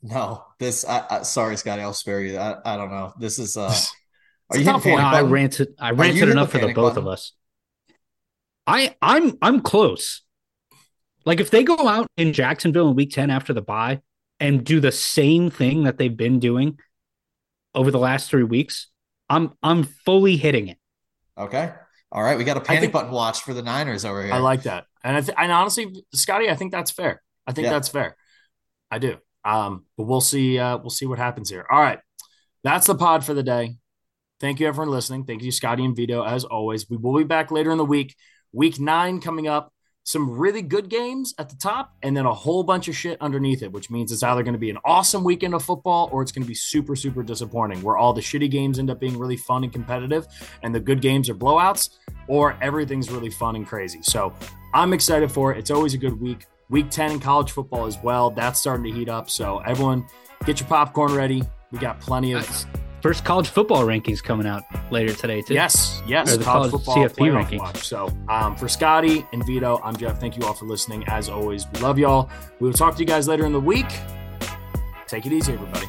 No, this. I sorry, Scotty. I'll spare you. I don't know. This is. Are you hitting panic button? I ranted enough for the both of us. I'm close. Like if they go out in Jacksonville in Week 10 after the bye and do the same thing that they've been doing over the last 3 weeks, I'm fully hitting it. Okay. All right. We got a panic button watch for the Niners over here. I like that. And and honestly, Scotty, I think that's fair. That's fair. I do. But we'll see. We'll see what happens here. All right. That's the pod for the day. Thank you, everyone, listening. Thank you, Scotty and Vito, as always. We will be back later in the week. Week 9 coming up. Some really good games at the top and then a whole bunch of shit underneath it, which means it's either going to be an awesome weekend of football or it's going to be super, super disappointing, where all the shitty games end up being really fun and competitive and the good games are blowouts, or everything's really fun and crazy. So I'm excited for it. It's always a good week. Week 10 in college football as well. That's starting to heat up. So everyone get your popcorn ready. We got plenty of... Nice. First college football rankings coming out later today, too. Yes, the college football CFP rankings. Watch. So for Scotty and Vito, I'm Jeff. Thank you all for listening. As always, we love y'all. We will talk to you guys later in the week. Take it easy, everybody.